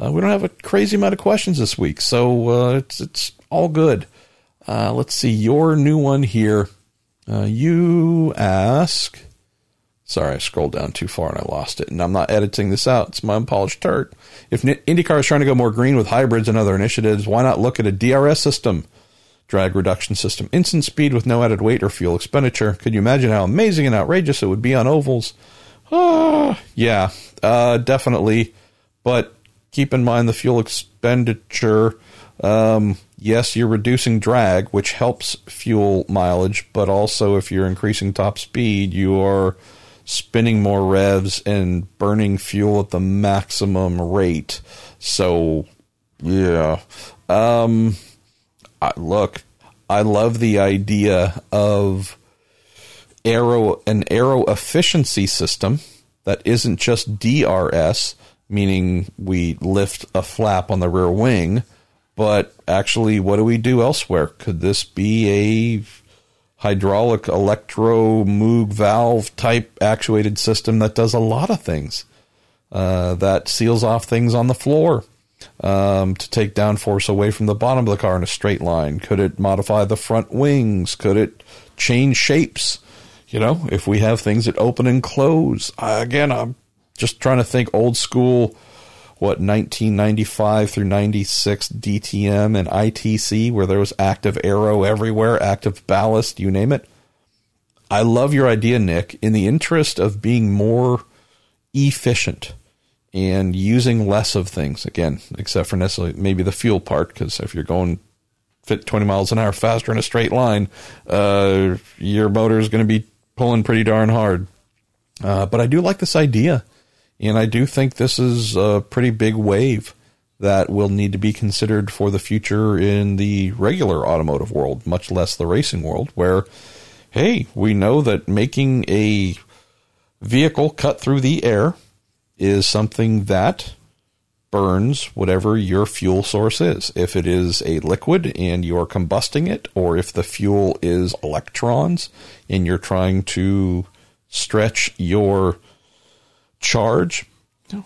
uh, we don't have a crazy amount of questions this week, so uh, it's it's all good. Uh, let's see your new one here. Uh, you ask, sorry, I scrolled down too far and I lost it, and I'm not editing this out, it's my unpolished turd. If IndyCar is trying to go more green with hybrids and other initiatives, why not look at a D R S system, drag reduction system, instant speed with no added weight or fuel expenditure? Could you imagine how amazing and outrageous it would be on ovals? Oh, yeah, uh, definitely. But keep in mind the fuel expenditure. Um, yes, you're reducing drag, which helps fuel mileage, but also if you're increasing top speed, you are spinning more revs and burning fuel at the maximum rate. So, yeah. Um... Look, I love the idea of aero an aero efficiency system that isn't just D R S, meaning we lift a flap on the rear wing, but actually what do we do elsewhere? Could this be a hydraulic electro-moog valve type actuated system that does a lot of things, uh, that seals off things on the floor? Um, to take downforce away from the bottom of the car in a straight line? Could it modify the front wings? Could it change shapes? You know, if we have things that open and close. I, again, I'm just trying to think old school, what, nineteen ninety-five through ninety-six D T M and I T C, where there was active aero everywhere, active ballast, you name it. I love your idea, Nick. In the interest of being more efficient and using less of things, again, except for necessarily maybe the fuel part, because if you're going twenty miles an hour faster in a straight line, uh, your motor is going to be pulling pretty darn hard. Uh, but I do like this idea, and I do think this is a pretty big wave that will need to be considered for the future in the regular automotive world, much less the racing world, where, hey, we know that making a vehicle cut through the air is something that burns whatever your fuel source is. If it is a liquid and you're combusting it, or if the fuel is electrons and you're trying to stretch your charge,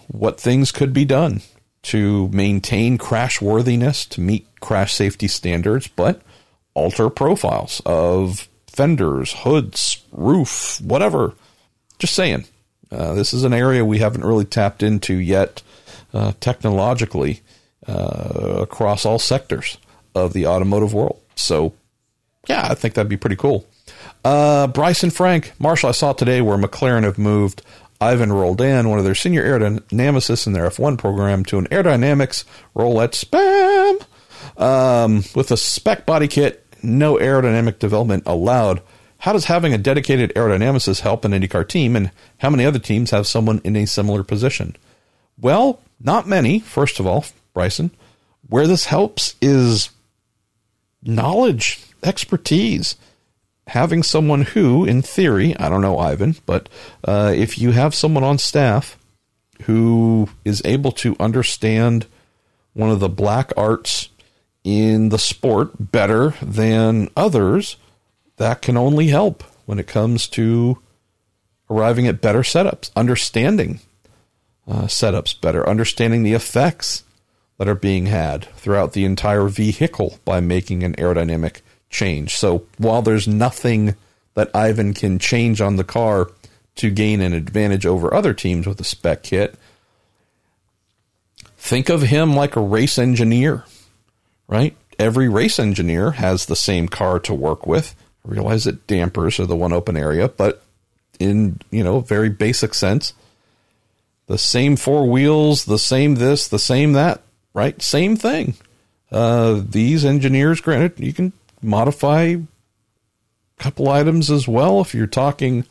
what things could be done to maintain crash worthiness, to meet crash safety standards, but alter profiles of fenders, hoods, roof, whatever. Just saying. Uh, this is an area we haven't really tapped into yet, uh, technologically, uh, across all sectors of the automotive world. So, yeah, I think that'd be pretty cool. Uh, Bryson Frank, Marshall, I saw today where McLaren have moved Ivan Roldan, one of their senior aerodynamicists in their F one program, to an aerodynamics roulette spam. Um, with a spec body kit, no aerodynamic development allowed. How does having a dedicated aerodynamicist help an IndyCar team, and how many other teams have someone in a similar position? Well, not many, first of all, Bryson. Where this helps is knowledge, expertise. Having someone who, in theory, I don't know, Ivan, but uh, if you have someone on staff who is able to understand one of the black arts in the sport better than others, that can only help when it comes to arriving at better setups, understanding uh, setups better, understanding the effects that are being had throughout the entire vehicle by making an aerodynamic change. So while there's nothing that Ivan can change on the car to gain an advantage over other teams with a spec kit, think of him like a race engineer, right? Every race engineer has the same car to work with. I realize that dampers are the one open area, but in, you know, very basic sense, the same four wheels, the same this, the same that, right? Same thing. Uh, these engineers, granted, you can modify a couple items as well if you're talking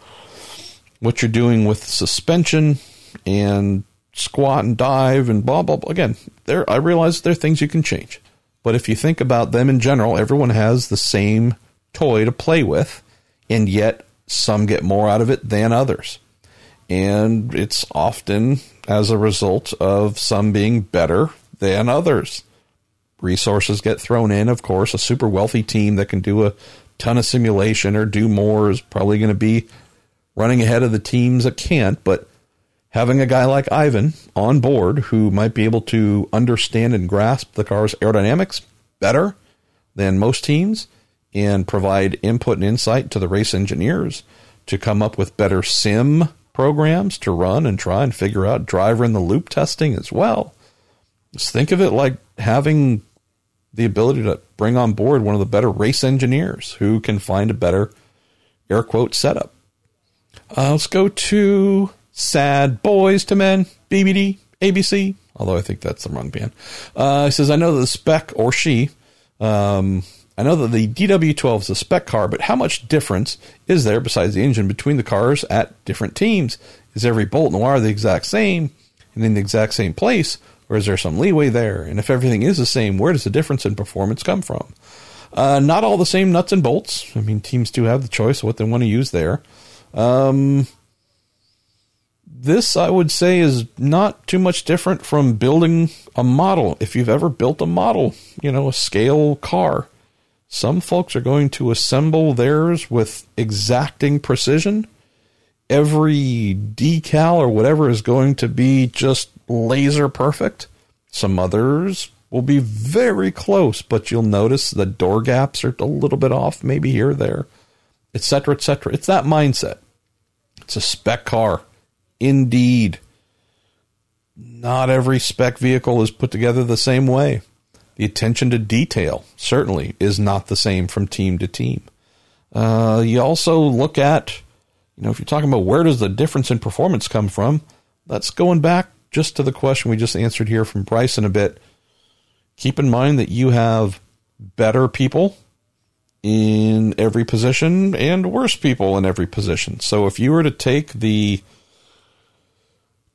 what you're doing with suspension and squat and dive and blah, blah, blah. Again, there, I realize there are things you can change. But if you think about them in general, everyone has the same toy to play with, and yet some get more out of it than others. And it's often as a result of some being better than others. Resources get thrown in, of course. A super wealthy team that can do a ton of simulation or do more is probably going to be running ahead of the teams that can't, but having a guy like Ivan on board who might be able to understand and grasp the car's aerodynamics better than most teams and provide input and insight to the race engineers to come up with better sim programs to run and try and figure out driver in the loop testing as well. Just think of it like having the ability to bring on board one of the better race engineers who can find a better air quote setup. Uh, let's go to Sad Boys to Men, B B D, A B C, although I think that's the wrong band. Uh, it says, I know that the spec, or she, um, I know that the D W twelve is a spec car, but how much difference is there besides the engine between the cars at different teams? Is every bolt and wire the exact same and in the exact same place, or is there some leeway there? And if everything is the same, where does the difference in performance come from? Uh, not all the same nuts and bolts. I mean, teams do have the choice of what they want to use there. Um... This, I would say, is not too much different from building a model. If you've ever built a model, you know, a scale car, some folks are going to assemble theirs with exacting precision. Every decal or whatever is going to be just laser perfect. Some others will be very close, but you'll notice the door gaps are a little bit off, maybe here or there, et cetera, et cetera. It's that mindset. It's a spec car. Indeed, not every spec vehicle is put together the same way. The attention to detail certainly is not the same from team to team. Uh, you also look at, you know, if you're talking about where does the difference in performance come from, that's going back just to the question we just answered here from Bryson a bit. Keep in mind that you have better people in every position and worse people in every position. So if you were to take the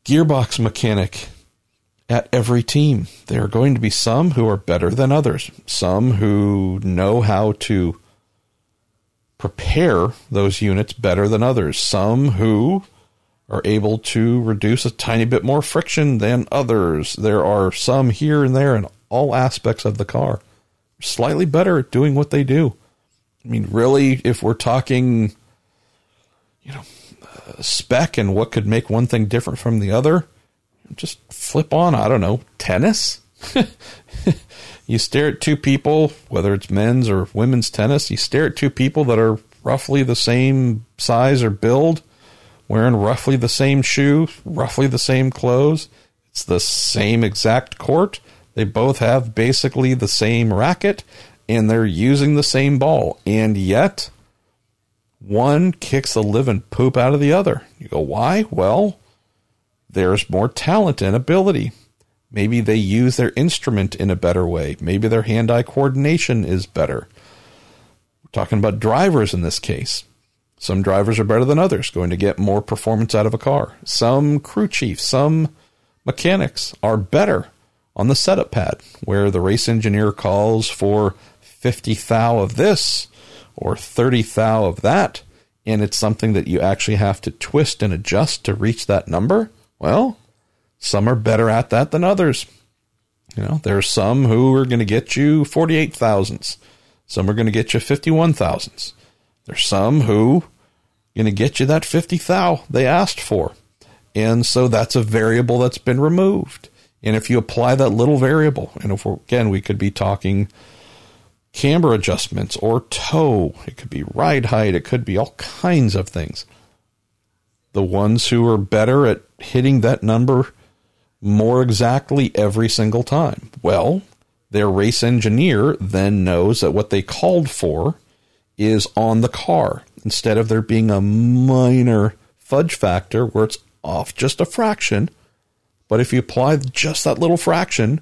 gearbox mechanic at every team, there are going to be some who are better than others, some who know how to prepare those units better than others, some who are able to reduce a tiny bit more friction than others. There are some here and there in all aspects of the car, slightly better at doing what they do. I mean, really, if we're talking, you know, spec and what could make one thing different from the other, just flip on, I don't know, tennis. You stare at two people, whether it's men's or women's tennis, you stare at two people that are roughly the same size or build, wearing roughly the same shoe, roughly the same clothes. It's the same exact court. They both have basically the same racket and they're using the same ball. And yet one kicks the living poop out of the other. You go, why? Well, there's more talent and ability. Maybe they use their instrument in a better way. Maybe their hand-eye coordination is better. We're talking about drivers in this case. Some drivers are better than others, going to get more performance out of a car. Some crew chiefs, some mechanics are better on the setup pad, where the race engineer calls for fifty thou of this or thirty thou of that, and it's something that you actually have to twist and adjust to reach that number. Well, some are better at that than others. You know, there are some who are going to get you forty-eight thousandths. Some are going to get you fifty-one thousandths. There's some who are going to get you that fifty thou they asked for. And so that's a variable that's been removed. And if you apply that little variable, and if we're, again, we could be talking camber adjustments or toe, it could be ride height, it could be all kinds of things. The ones who are better at hitting that number more exactly every single time, well, their race engineer then knows that what they called for is on the car, instead of there being a minor fudge factor where it's off just a fraction. But if you apply just that little fraction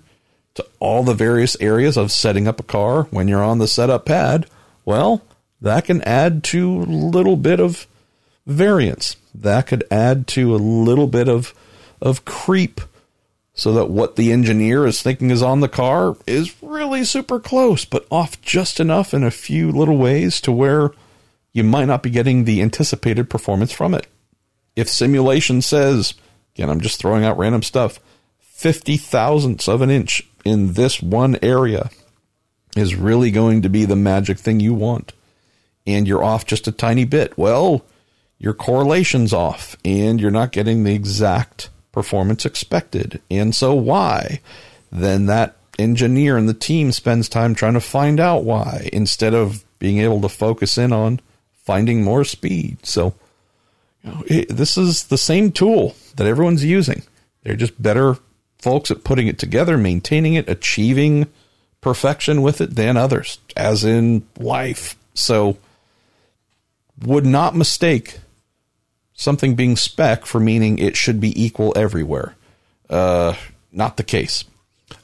to all the various areas of setting up a car when you're on the setup pad, well, that can add to a little bit of variance. That could add to a little bit of of creep, so that what the engineer is thinking is on the car is really super close, but off just enough in a few little ways to where you might not be getting the anticipated performance from it. If simulation says, again, I'm just throwing out random stuff, fifty thousandths of an inch in this one area is really going to be the magic thing you want, and you're off just a tiny bit, well, your correlation's off, and you're not getting the exact performance expected. And so why? Then that engineer and the team spends time trying to find out why, instead of being able to focus in on finding more speed. So you know, it, this is the same tool that everyone's using. They're just better folks at putting it together, maintaining it, achieving perfection with it than others, as in life. So would not mistake something being spec for meaning it should be equal everywhere. Uh, not the case.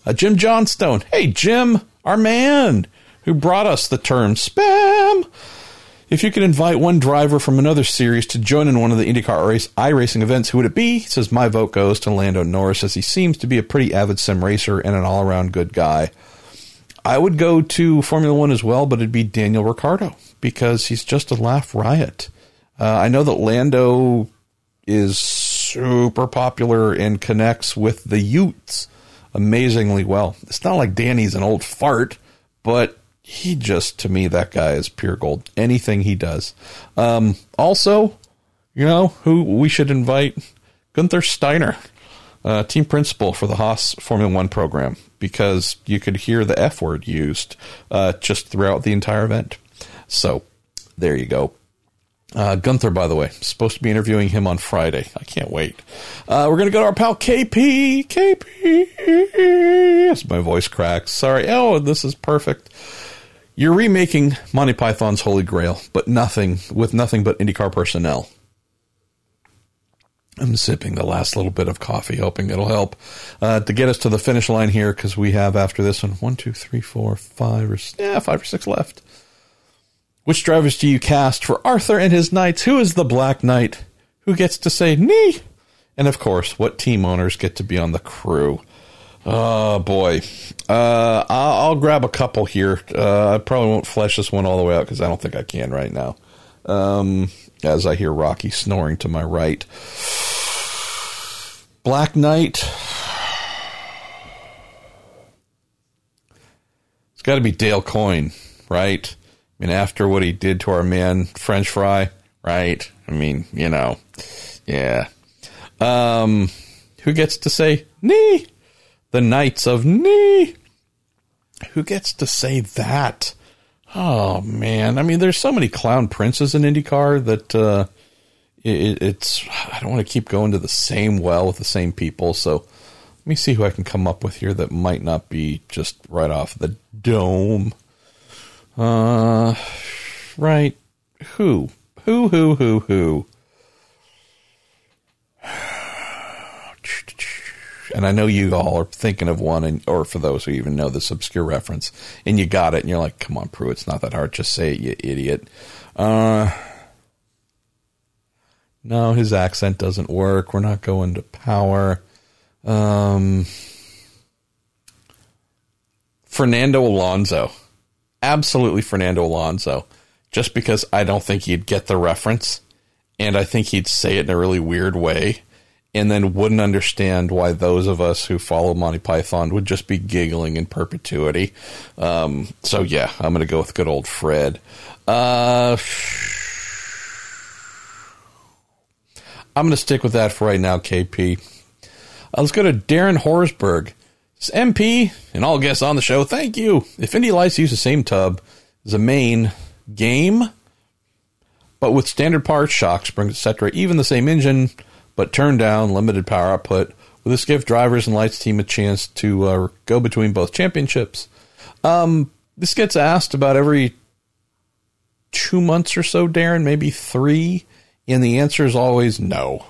Uh, Jim Johnstone. Hey, Jim, our man who brought us the term spam. If you could invite one driver from another series to join in one of the IndyCar race iRacing events, who would it be? He says, my vote goes to Lando Norris, as he seems to be a pretty avid sim racer and an all-around good guy. I would go to Formula One as well, but it'd be Daniel Ricciardo, because he's just a laugh riot. Uh, I know that Lando is super popular and connects with the youths amazingly well. It's not like Danny's an old fart, but he just, to me, that guy is pure gold. Anything he does. Um, also, you know, who we should invite? Gunther Steiner, uh, team principal for the Haas Formula One program, because you could hear the F word used uh, just throughout the entire event. So there you go. Uh, Gunther, by the way, supposed to be interviewing him on Friday. I can't wait. Uh, we're going to go to our pal K P. K P. That's my voice cracks. Sorry. Oh, this is perfect. You're remaking Monty Python's Holy Grail, but nothing with nothing but IndyCar personnel. I'm sipping the last little bit of coffee, hoping it'll help uh, to get us to the finish line here, because we have, after this one, one, two, three, four, five, or, yeah, five or six left. Which drivers do you cast for Arthur and his knights? Who is the Black Knight? Who gets to say nee? And of course, what team owners get to be on the crew? Oh boy. Uh, I'll grab a couple here. Uh, I probably won't flesh this one all the way out, because I don't think I can right now. Um, as I hear Rocky snoring to my right. Black Knight. It's got to be Dale Coyne, right? I mean, after what he did to our man, French Fry, right? I mean, you know, yeah. Um, who gets to say nee? The Knights of Nee. Who gets to say that? Oh, man. I mean, there's so many clown princes in IndyCar that uh, it, it's, I don't want to keep going to the same well with the same people. So let me see who I can come up with here that might not be just right off the dome. Uh, right. Who? Who, who, who, who? And I know you all are thinking of one, and, or for those who even know this obscure reference, and you got it, and you're like, come on, Pruett, it's not that hard. Just say it, you idiot. Uh, no, his accent doesn't work. We're not going to power. Um, Fernando Alonso. Absolutely Fernando Alonso. Just because I don't think he'd get the reference, and I think he'd say it in a really weird way, and then wouldn't understand why those of us who follow Monty Python would just be giggling in perpetuity. Um, so, yeah, I'm going to go with good old Fred. Uh, I'm going to stick with that for right now, K P. Uh, let's go to Darren Horsberg. It's M P, and all guests on the show, thank you. If Indy Lights use the same tub as a main game, but with standard parts, shock, springs, et cetera, even the same engine, but turned down, limited power output. Will this give drivers and lights team a chance to uh, go between both championships? Um, this gets asked about every two months or so, Darren, maybe three, and the answer is always no.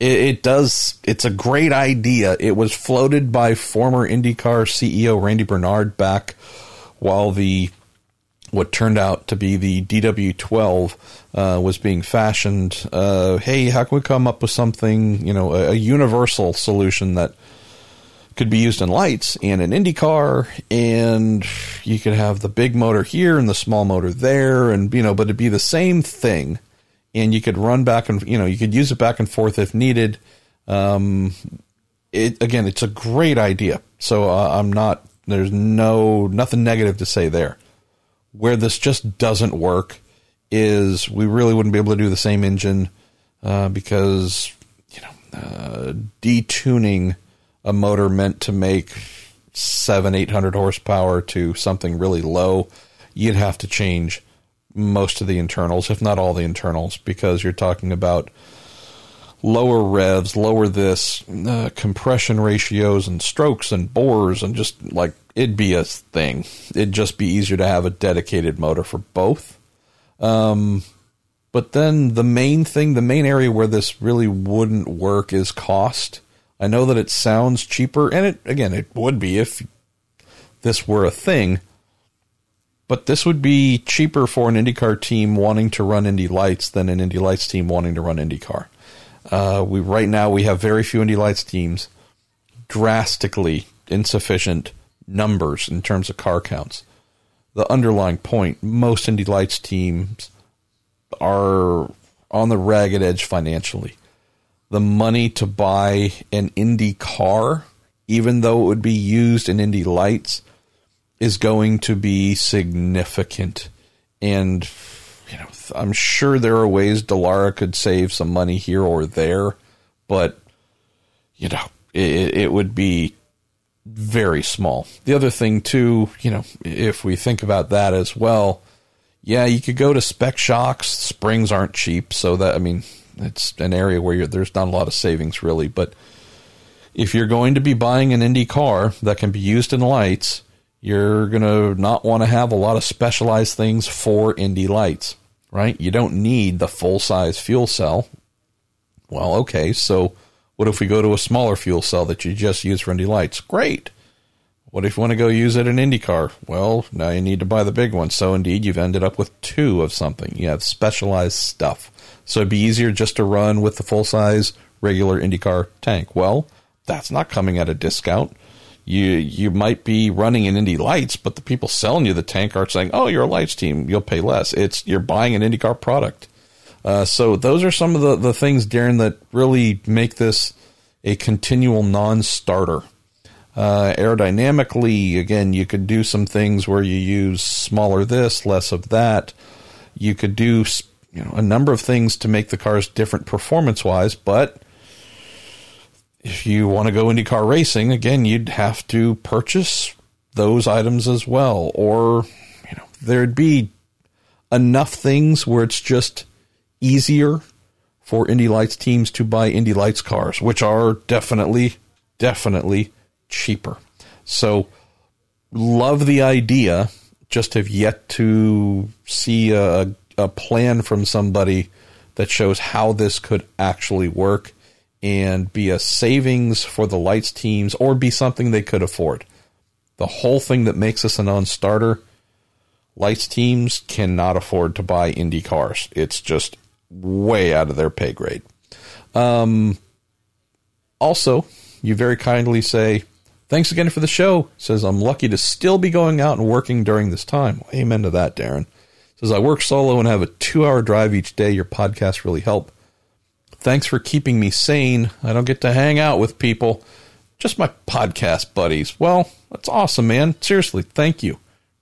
It, it does. It's a great idea. It was floated by former IndyCar C E O Randy Bernard back while the what turned out to be the D W twelve uh, was being fashioned. Uh, hey, how can we come up with something, you know, a, a universal solution that could be used in lights and an IndyCar, and you could have the big motor here and the small motor there, and, you know, but it'd be the same thing, and you could run back and, you know, you could use it back and forth if needed. Um, it, again, it's a great idea. So uh, I'm not, there's no, nothing negative to say there. Where this just doesn't work is we really wouldn't be able to do the same engine uh, because, you know, uh, detuning a motor meant to make seven, eight hundred horsepower to something really low, you'd have to change most of the internals, if not all the internals, because you're talking about lower revs, lower this, uh, compression ratios and strokes and bores and just like, it'd be a thing. It'd just be easier to have a dedicated motor for both. Um, but then the main thing, the main area where this really wouldn't work is cost. I know that it sounds cheaper, and it, again, it would be if this were a thing, but this would be cheaper for an IndyCar team wanting to run Indy Lights than an Indy Lights team wanting to run IndyCar. Uh, we, right now we have very few Indy Lights teams, drastically insufficient numbers in terms of car counts. The underlying point, most Indy Lights teams are on the ragged edge financially. The money to buy an Indy car, even though it would be used in Indy Lights, is going to be significant. And, you know, I'm sure there are ways Dallara could save some money here or there, but, you know, it, it would be very small. The other thing too, you know, if we think about that as well, yeah, you could go to spec shocks. Springs aren't cheap. So that, I mean, it's an area where you're, there's not a lot of savings really, but if you're going to be buying an Indy car that can be used in lights, you're going to not want to have a lot of specialized things for Indy Lights, right? You don't need the full size fuel cell. Well, okay. So what if we go to a smaller fuel cell that you just use for Indy Lights? Great. What if you want to go use it in IndyCar? Well, now you need to buy the big one. So indeed, you've ended up with two of something. You have specialized stuff. So it'd be easier just to run with the full-size regular IndyCar tank. Well, that's not coming at a discount. You you might be running in Indy Lights, but the people selling you the tank aren't saying, oh, you're a Lights team, you'll pay less. It's you're buying an IndyCar product. Uh, so those are some of the, the things, Darren, that really make this a continual non-starter. Uh, aerodynamically, again, you could do some things where you use smaller this, less of that. You could do, you know, a number of things to make the cars different performance-wise, but if you want to go IndyCar racing, again, you'd have to purchase those items as well. Or, you know, there'd be enough things where it's just easier for Indy Lights teams to buy Indy Lights cars, which are definitely, definitely cheaper. So love the idea, just have yet to see a, a plan from somebody that shows how this could actually work. and be a savings for the lights teams or be something they could afford. The whole thing that makes us a non-starter, lights teams cannot afford to buy Indy cars. It's just way out of their pay grade. Um, also, you very kindly say, thanks again for the show. Says, I'm lucky to still be going out and working during this time. Amen to that, Darren. Says, I work solo and have a two-hour drive each day. Your podcasts really help. Thanks for keeping me sane. I don't get to hang out with people, just my podcast buddies. Well, that's awesome, man. Seriously, thank you.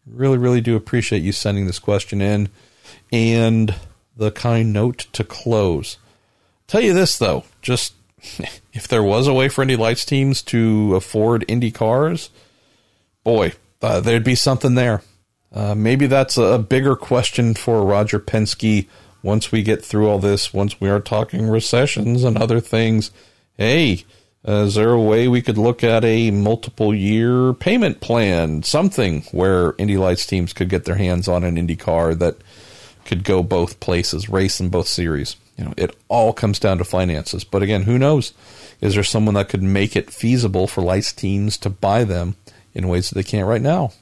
Really, really do appreciate you sending this question in and the kind note to close. Tell you this, though, just if there was a way for Indy Lights teams to afford Indy cars, boy, uh, there'd be something there. Uh, maybe that's a bigger question for Roger Penske. Once we get through all this, once we are talking recessions and other things, hey, uh, is there a way we could look at a multiple year payment plan, something where Indy Lights teams could get their hands on an Indy car that could go both places, race in both series? You know, it all comes down to finances. But again, who knows? Is there someone that could make it feasible for Lights teams to buy them in ways that they can't right now?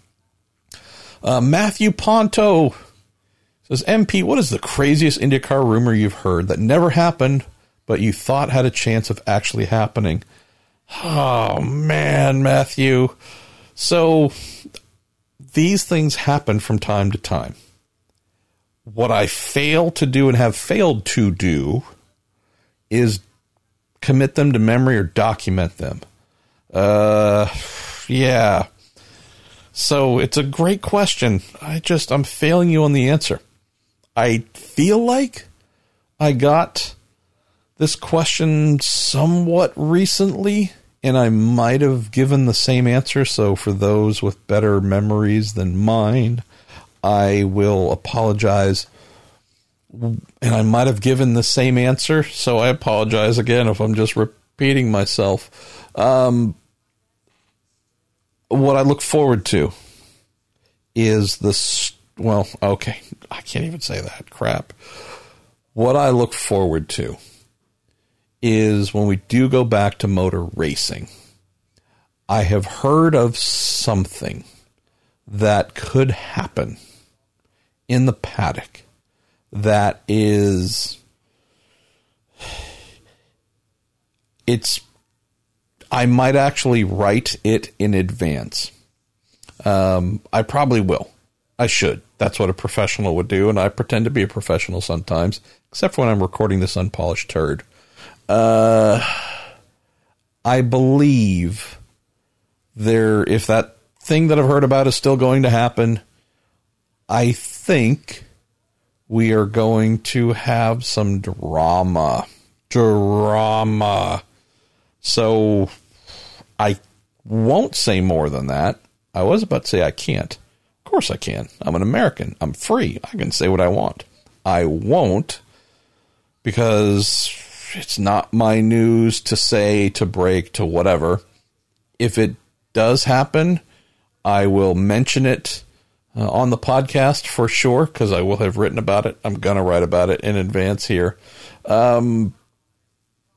Uh, Matthew Ponto says, M P, what is the craziest IndyCar rumor you've heard that never happened, but you thought had a chance of actually happening? Oh, man, Matthew. So these things happen from time to time. What I fail to do and have failed to do is commit them to memory or document them. Uh, yeah. So it's a great question. I just, I'm failing you on the answer. I feel like I got this question somewhat recently, and I might have given the same answer. So for those with better memories than mine, I will apologize. And I might have given the same answer. So I apologize again if I'm just repeating myself. Um, what I look forward to is this. Well, okay. I can't even say that crap. What I look forward to is when we do go back to motor racing. I have heard of something that could happen in the paddock that is, it's, I might actually write it in advance. Um, I probably will. I should. That's what a professional would do, and I pretend to be a professional sometimes, except for when I'm recording this unpolished turd. Uh, I believe there, if that thing that I've heard about is still going to happen, I think we are going to have some drama. Drama. So I won't say more than that. I was about to say I can't. Of course I can. I'm an American. I'm free. I can say what I want. I won't, because it's not my news to say, to break, to whatever. If it does happen, I will mention it uh, on the podcast for sure, because I will have written about it. I'm going to write about it in advance here. Um,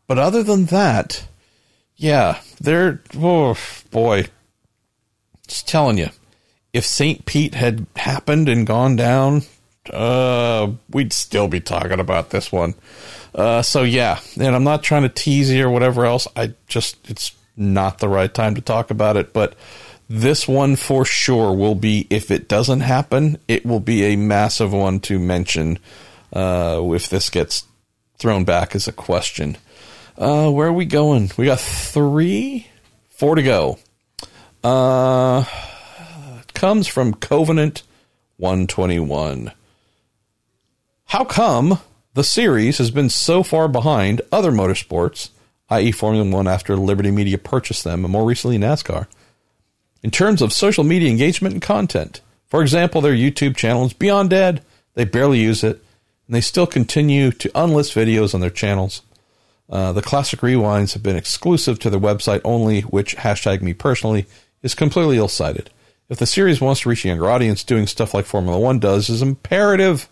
but other than that, yeah, they're, oh boy, just telling you, if Saint Pete had happened and gone down, uh, we'd still be talking about this one. Uh, so yeah, and I'm not trying to tease you or whatever else. I just, it's not the right time to talk about it, but this one for sure will be, if it doesn't happen, it will be a massive one to mention, uh, if this gets thrown back as a question. Uh, where are we going? We got three, four to go. Uh, it comes from Covenant one twenty-one. How come the series has been so far behind other motorsports, that is. Formula One after Liberty Media purchased them, and more recently NASCAR, in terms of social media engagement and content? For example, their YouTube channel is Beyond Dead. They barely use it, and they still continue to unlist videos on their channels. Uh, the classic rewinds have been exclusive to their website only, which, hashtag me personally, is completely ill-sighted. If the series wants to reach a younger audience, doing stuff like Formula One does is imperative.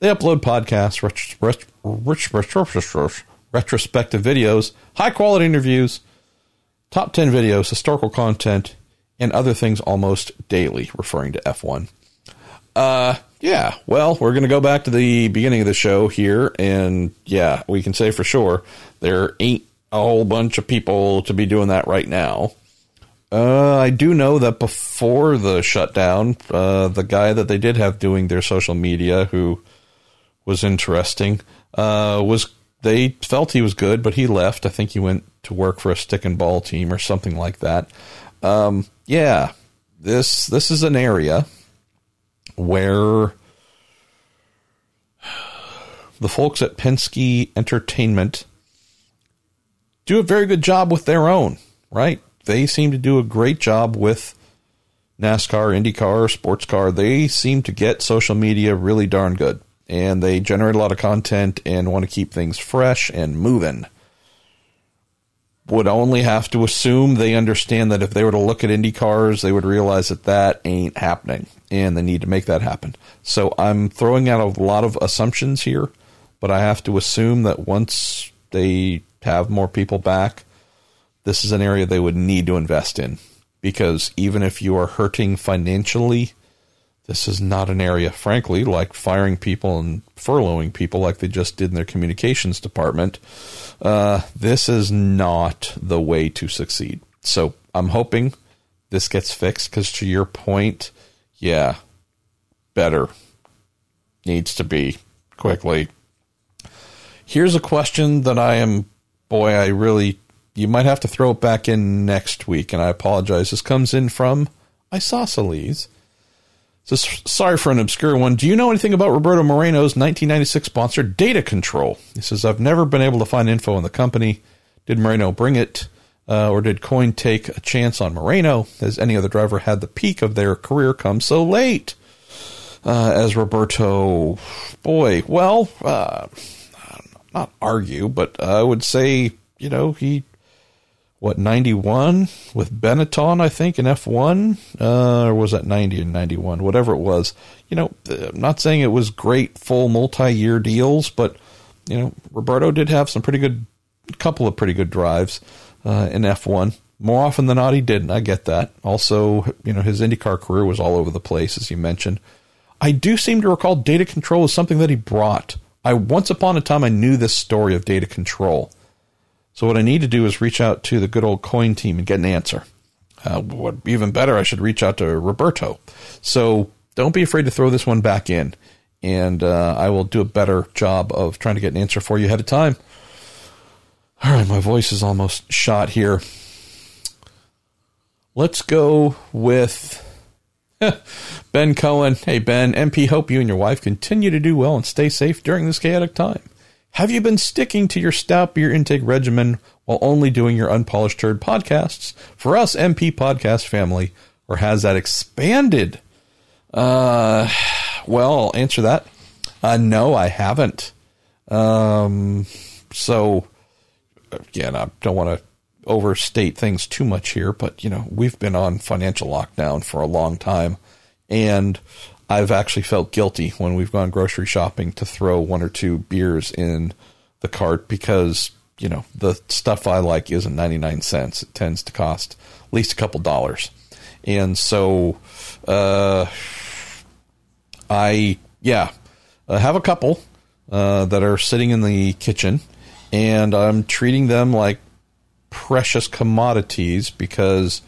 They upload podcasts, rich, rich, rich, rich, rich, rich, retrospective videos, high-quality interviews, top ten videos, historical content, and other things almost daily, referring to F one. Uh, yeah, well, we're going to go back to the beginning of the show here, and yeah, we can say for sure there ain't a whole bunch of people to be doing that right now. Uh, I do know that before the shutdown, uh, the guy that they did have doing their social media, who was interesting, uh, was they felt he was good, but he left. I think he went to work for a stick and ball team or something like that. Um, yeah, this this is an area where the folks at Penske Entertainment do a very good job with their own, right? They seem to do a great job with NASCAR, IndyCar, sports car. They seem to get social media really darn good, and they generate a lot of content and want to keep things fresh and moving. Would only have to assume they understand that if they were to look at IndyCars, they would realize that that ain't happening, and they need to make that happen. So I'm throwing out a lot of assumptions here, but I have to assume that once they have more people back, this is an area they would need to invest in, because even if you are hurting financially, this is not an area, frankly, like firing people and furloughing people like they just did in their communications department. Uh, this is not the way to succeed. So I'm hoping this gets fixed, because to your point, yeah, better needs to be quickly. Here's a question that I am, boy, I really... You might have to throw it back in next week, and I apologize. This comes in from Isosceles. So, sorry for an obscure one. Do you know anything about Roberto Moreno's nineteen ninety-six sponsor, Data Control? He says, I've never been able to find info on the company. Did Moreno bring it, uh, or did Coyne take a chance on Moreno, as any other driver had the peak of their career come so late uh, as Roberto? Boy, well, uh, I don't know, not argue, but I would say, you know, he... What, ninety-one with Benetton, I think, in F one? Uh, or was that ninety and ninety-one? Whatever it was. You know, I'm not saying it was great, full multi-year deals, but, you know, Roberto did have some pretty good, a couple of pretty good drives uh, in F one. More often than not, he didn't. I get that. Also, you know, his IndyCar career was all over the place, as you mentioned. I do seem to recall Data Control was something that he brought. I once upon a time, I knew this story of Data Control. So what I need to do is reach out to the good old Coyne team and get an answer. Uh, what, even better, I should reach out to Roberto. So don't be afraid to throw this one back in, and uh, I will do a better job of trying to get an answer for you ahead of time. All right, my voice is almost shot here. Let's go with Ben Cohen. Hey, Ben. M P, hope you and your wife continue to do well and stay safe during this chaotic time. Have you been sticking to your stout beer intake regimen while only doing your unpolished turd podcasts for us M P podcast family, or has that expanded? Uh, well, I'll answer that. Uh, no, I haven't. Um, so again, I don't want to overstate things too much here, but you know, we've been on financial lockdown for a long time, and I've actually felt guilty when we've gone grocery shopping to throw one or two beers in the cart, because, you know, the stuff I like isn't ninety-nine cents. It tends to cost at least a couple dollars. And so, uh, I, yeah, I have a couple, uh, that are sitting in the kitchen, and I'm treating them like precious commodities, because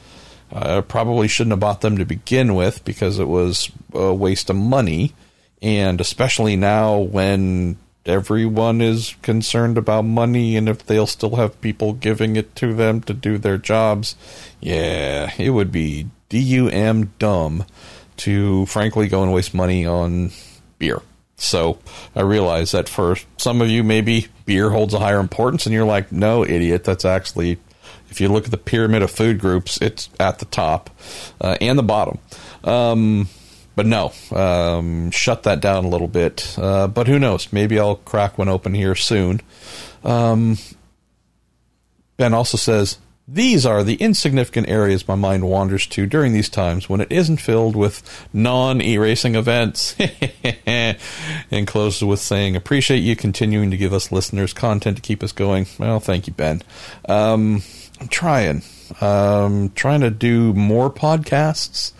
I probably shouldn't have bought them to begin with, because it was a waste of money. And especially now when everyone is concerned about money, and if they'll still have people giving it to them to do their jobs, yeah, it would be D U M dumb to frankly go and waste money on beer. So I realize that for some of you, maybe beer holds a higher importance, and you're like, no, idiot, that's actually... If you look at the pyramid of food groups, it's at the top uh, and the bottom. Um, but no, um, shut that down a little bit. Uh, but who knows? Maybe I'll crack one open here soon. Um, Ben also says, These are the insignificant areas my mind wanders to during these times when it isn't filled with non-e-racing events. And closes with saying, appreciate you continuing to give us listeners content to keep us going. Well, thank you, Ben. Um, I'm trying. Um, trying to do more podcasts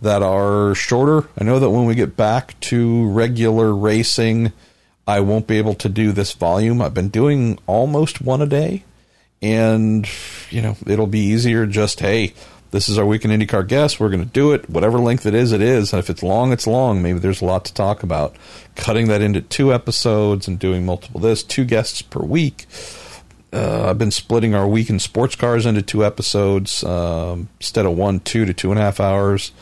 that are shorter. I know that when we get back to regular racing, I won't be able to do this volume. I've been doing almost one a day, and you know, it'll be easier just, hey, this is our Week in IndyCar guest. We're going to do it. Whatever length it is, it is. And if it's long, it's long. Maybe there's a lot to talk about. Cutting that into two episodes and doing multiple this, two guests per week. Uh, I've been splitting our Week in Sports Cars into two episodes. Um, instead of one, two to two and a half hours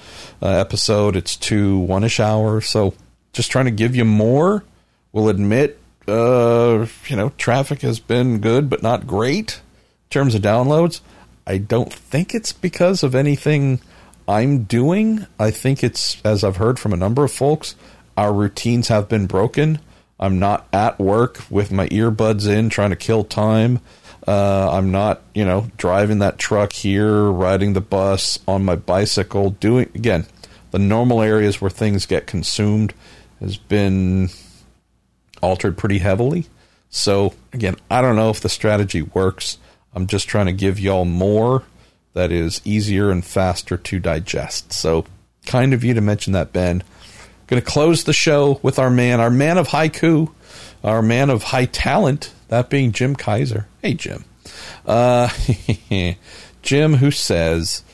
uh, episode, it's two one-ish hours. So just trying to give you more. We'll admit, uh, you know, traffic has been good but not great in terms of downloads. I don't think it's because of anything I'm doing. I think it's, as I've heard from a number of folks, our routines have been broken. I'm not at work with my earbuds in trying to kill time. Uh, I'm not, you know, driving that truck here, riding the bus on my bicycle, doing, again, the normal areas where things get consumed has been altered pretty heavily. So, again, I don't know if the strategy works. I'm just trying to give y'all more that is easier and faster to digest. So, kind of you to mention that, Ben. Going to close the show with our man, our man of haiku, our man of high talent, that being Jim Kaiser. Hey, Jim. Uh, Jim, who says,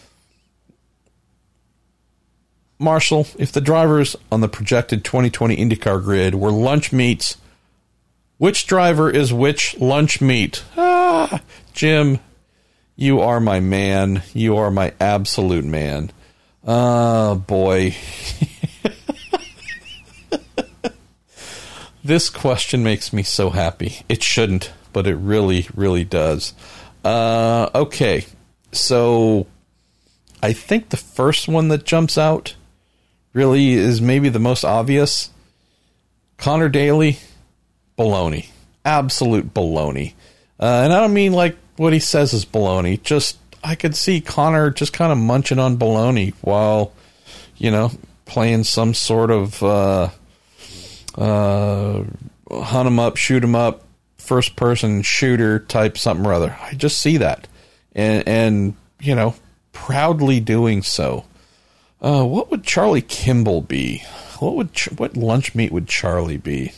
Marshall, if the drivers on the projected twenty twenty IndyCar grid were lunch meats, which driver is which lunch meat? Ah, Jim, you are my man. You are my absolute man. Oh, boy. This question makes me so happy. It shouldn't, but it really, really does. Uh, okay, so I think the first one that jumps out really is maybe the most obvious. Connor Daly, baloney. Absolute baloney. Uh, and I don't mean like what he says is baloney. Just, I could see Connor just kind of munching on baloney while, you know, playing some sort of... Uh, Uh, hunt him up, shoot him up, first person shooter type something or other. I just see that, and and you know, proudly doing so. Uh, what would Charlie Kimball be? What would what lunch meat would Charlie be?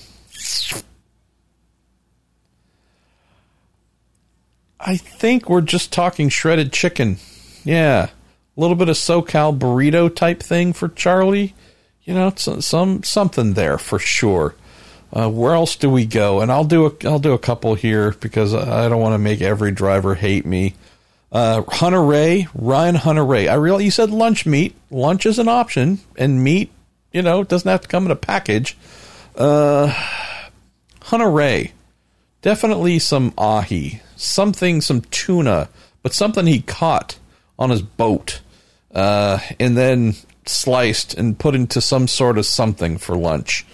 I think we're just talking shredded chicken. Yeah, a little bit of SoCal burrito type thing for Charlie. You know, some, some something there for sure. Uh, where else do we go? And I'll do a I'll do a couple here because I don't want to make every driver hate me. Uh, Hunter Ray, Ryan Hunter Ray. I realize you said lunch meat. Lunch is an option, and meat, you know, doesn't have to come in a package. Uh, Hunter Ray, definitely some ahi, something, some tuna, but something he caught on his boat, uh, and then sliced and put into some sort of something for lunch.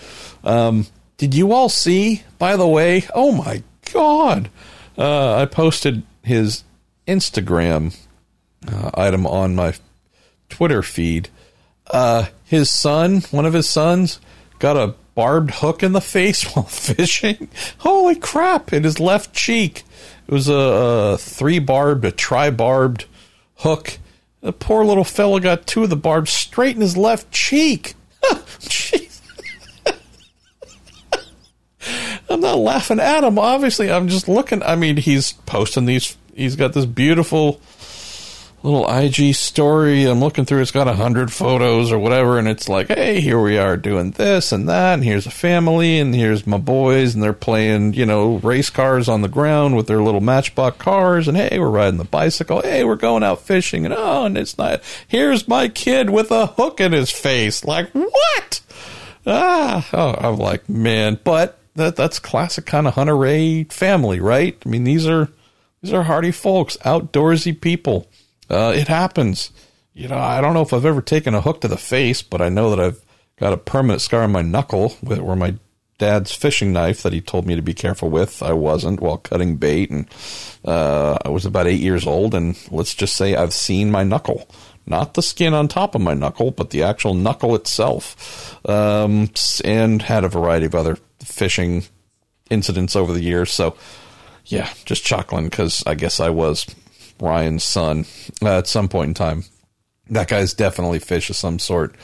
Um, did you all see, by the way, oh my God, uh, I posted his Instagram uh, item on my Twitter feed. Uh, his son, one of his sons, got a barbed hook in the face while fishing. Holy crap, in his left cheek. It was a, a three-barbed, a tri-barbed hook. The poor little fellow got two of the barbs straight in his left cheek. Jeez. I'm not laughing at him, obviously. I'm just looking. I mean, he's posting these. He's got this beautiful little I G story. I'm looking through. It's got one hundred photos or whatever, and it's like, hey, here we are doing this and that, and here's a family, and here's my boys, and they're playing, you know, race cars on the ground with their little Matchbox cars, and hey, we're riding the bicycle, hey, we're going out fishing, and oh, and it's not, here's my kid with a hook in his face. Like, what? Ah, oh, I'm like, man, but that that's classic kind of Hunter Ray family, right? I mean, these are, these are hardy folks, outdoorsy people. Uh, it happens. You know, I don't know if I've ever taken a hook to the face, but I know that I've got a permanent scar on my knuckle where my Dad's fishing knife that he told me to be careful with. I wasn't while cutting bait, and uh, I was about eight years old, and let's just say I've seen my knuckle. Not the skin on top of my knuckle, but the actual knuckle itself, um, and had a variety of other fishing incidents over the years. So, yeah, just chuckling because I guess I was Ryan's son uh, at some point in time. That guy's definitely fish of some sort.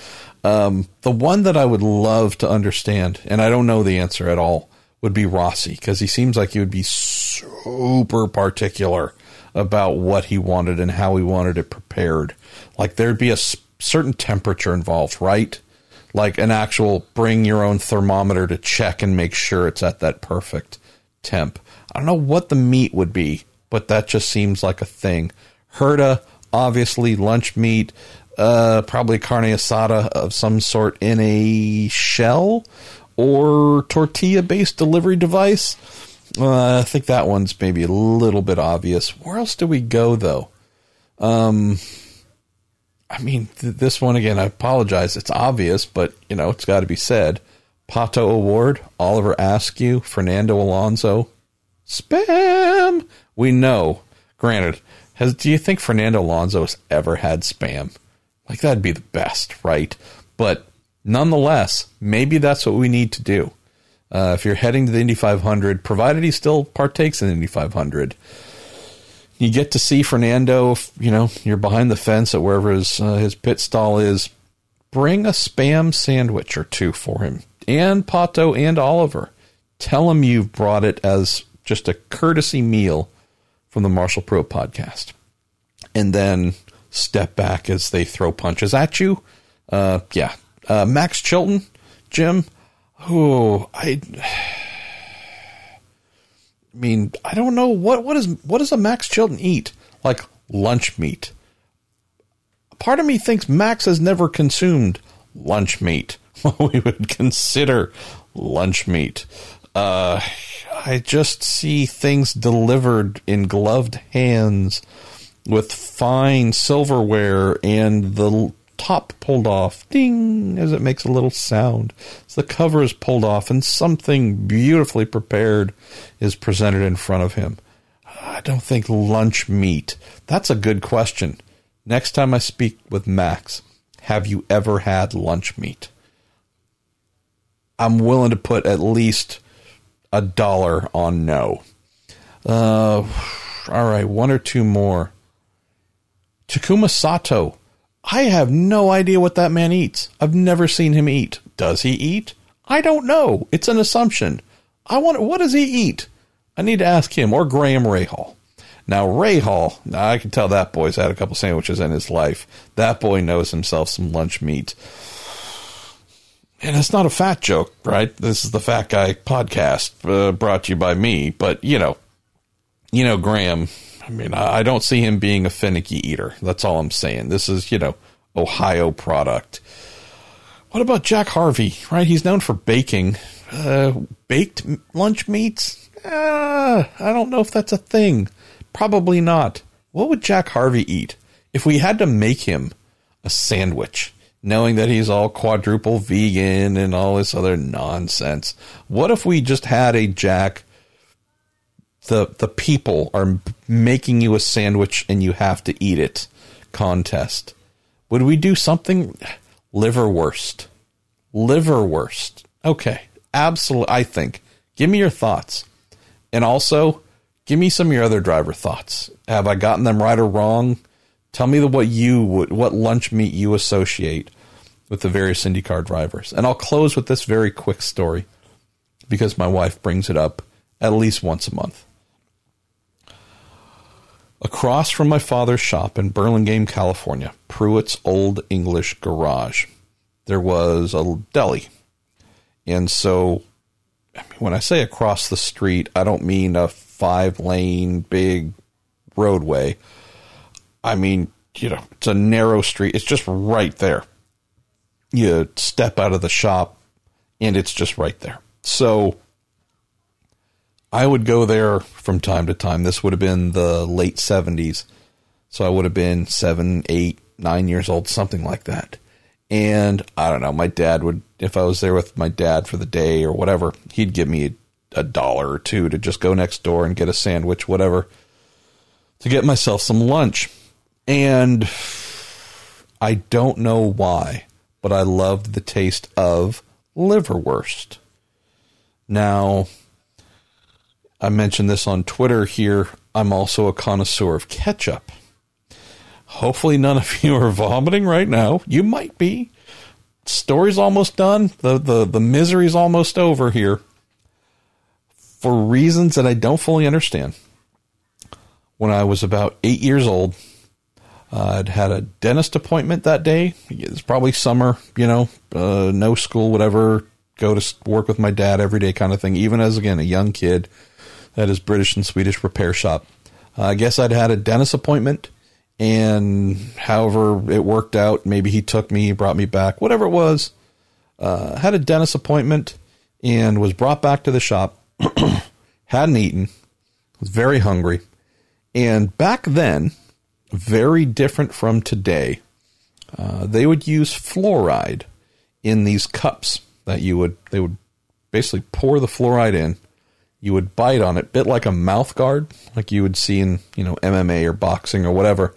Um, the one that I would love to understand, and I don't know the answer at all, would be Rossi, because he seems like he would be super particular about what he wanted and how he wanted it prepared. Like there'd be a certain temperature involved, right? Like an actual bring your own thermometer to check and make sure it's at that perfect temp. I don't know what the meat would be, but that just seems like a thing. Herda, obviously, lunch meat, uh, probably carne asada of some sort in a shell or tortilla-based delivery device. Uh, I think that one's maybe a little bit obvious. Where else do we go, though? Um, I mean, th- this one, again, I apologize. It's obvious, but, you know, it's got to be said. Pato Award, Oliver Askew, Fernando Alonso. Spam! We know. Granted, has, do you think Fernando Alonso has ever had spam? Like, that'd be the best, right? But nonetheless, maybe that's what we need to do. Uh, if you're heading to the Indy five hundred, provided he still partakes in the Indy five hundred, you get to see Fernando. If, you know, you're behind the fence at wherever his, uh, his pit stall is. Bring a spam sandwich or two for him, and Pato and Oliver. Tell him you've brought it as just a courtesy meal from the Marshall Pruett podcast, and then step back as they throw punches at you. Uh, yeah, uh, Max Chilton, Jim. Oh, I, I mean, I don't know what, what is, what does a Max Chilton eat? Like lunch meat. Part of me thinks Max has never consumed lunch meat. What we would consider lunch meat. Uh, I just see things delivered in gloved hands with fine silverware and the top pulled off, ding, as it makes a little sound. So the cover is pulled off and something beautifully prepared is presented in front of him. I don't think lunch meat. That's a good question. Next time I speak with Max, have you ever had lunch meat? I'm willing to put at least a dollar on no. Uh, all right, one or two more. Takuma Sato. I have no idea what that man eats. I've never seen him eat. Does he eat? I don't know. It's an assumption. I want. What does he eat? I need to ask him, or Graham Rahal. Now, Rahal, now I can tell that boy's had a couple sandwiches in his life. That boy knows himself some lunch meat. And it's not a fat joke, right? This is the Fat Guy podcast uh, brought to you by me. But, you know, you know, Graham... I mean, I don't see him being a finicky eater. That's all I'm saying. This is, you know, Ohio product. What about Jack Harvey, right? He's known for baking. Uh, baked lunch meats? Uh, I don't know if that's a thing. Probably not. What would Jack Harvey eat if we had to make him a sandwich, knowing that he's all quadruple vegan and all this other nonsense? What if we just had a Jack... The, the people are making you a sandwich and you have to eat it contest. Would we do something? Liverwurst. Liverwurst. Okay. Absolutely. I think. Give me your thoughts. And also, give me some of your other driver thoughts. Have I gotten them right or wrong? Tell me the, what you would, what lunch meat you associate with the various IndyCar drivers. And I'll close with this very quick story because my wife brings it up at least once a month. Across from my father's shop in Burlingame, California, Pruett's Old English Garage, there was a deli. And so I mean, when I say across the street, I don't mean a five-lane big roadway. I mean, you know, it's a narrow street. It's just right there. You step out of the shop, and it's just right there. So I would go there from time to time. This would have been the late seventies. So I would have been seven, eight, nine years old, something like that. And I don't know, my dad would, if I was there with my dad for the day or whatever, he'd give me a dollar or two to just go next door and get a sandwich, whatever, to get myself some lunch. And I don't know why, but I loved the taste of liverwurst. Now, I mentioned this on Twitter here. I'm also a connoisseur of ketchup. Hopefully none of you are vomiting right now. You might be. Story's almost done. The, the, the misery's almost over here. For reasons that I don't fully understand. When I was about eight years old, uh, I'd had a dentist appointment that day. It's probably summer, you know, uh, no school, whatever. Go to work with my dad every day kind of thing, even as, again, a young kid at his British and Swedish repair shop. Uh, I guess I'd had a dentist appointment, and however it worked out, maybe he took me, brought me back, whatever it was. Uh, had a dentist appointment and was brought back to the shop. Hadn't eaten, was very hungry. And back then, very different from today, uh, they would use fluoride in these cups that you would, they would basically pour the fluoride in. You would bite on it, bit like a mouth guard, like you would see in, you know, M M A or boxing or whatever.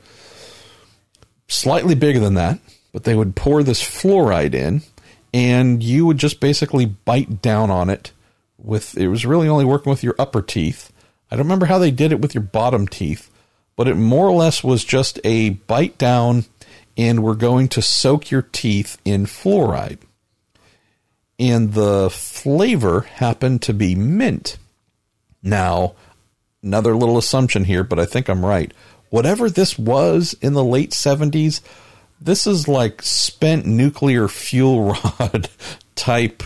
Slightly bigger than that, but they would pour this fluoride in, and you would just basically bite down on it with, it was really only working with your upper teeth. I don't remember how they did it with your bottom teeth, but it more or less was just a bite down, and we're going to soak your teeth in fluoride. And the flavor happened to be mint. Now, another little assumption here, but I think I'm right. Whatever this was in the late seventies, this is like spent nuclear fuel rod type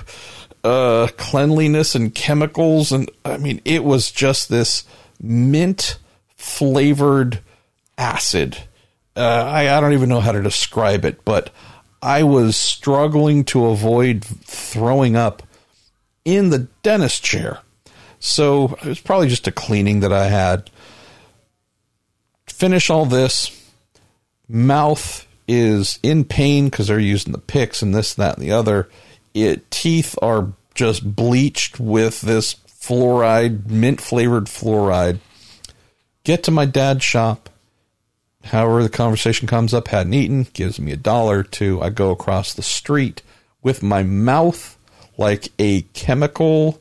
uh, cleanliness and chemicals. And I mean, it was just this mint flavored acid. Uh, I, I don't even know how to describe it, but I was struggling to avoid throwing up in the dentist chair. So it was probably just a cleaning that I had. Finish all this. Mouth is in pain because they're using the picks and this, that, and the other. It, teeth are just bleached with this fluoride, mint-flavored fluoride. Get to my dad's shop. However, the conversation comes up, hadn't eaten, gives me a dollar or two. I go across the street with my mouth like a chemical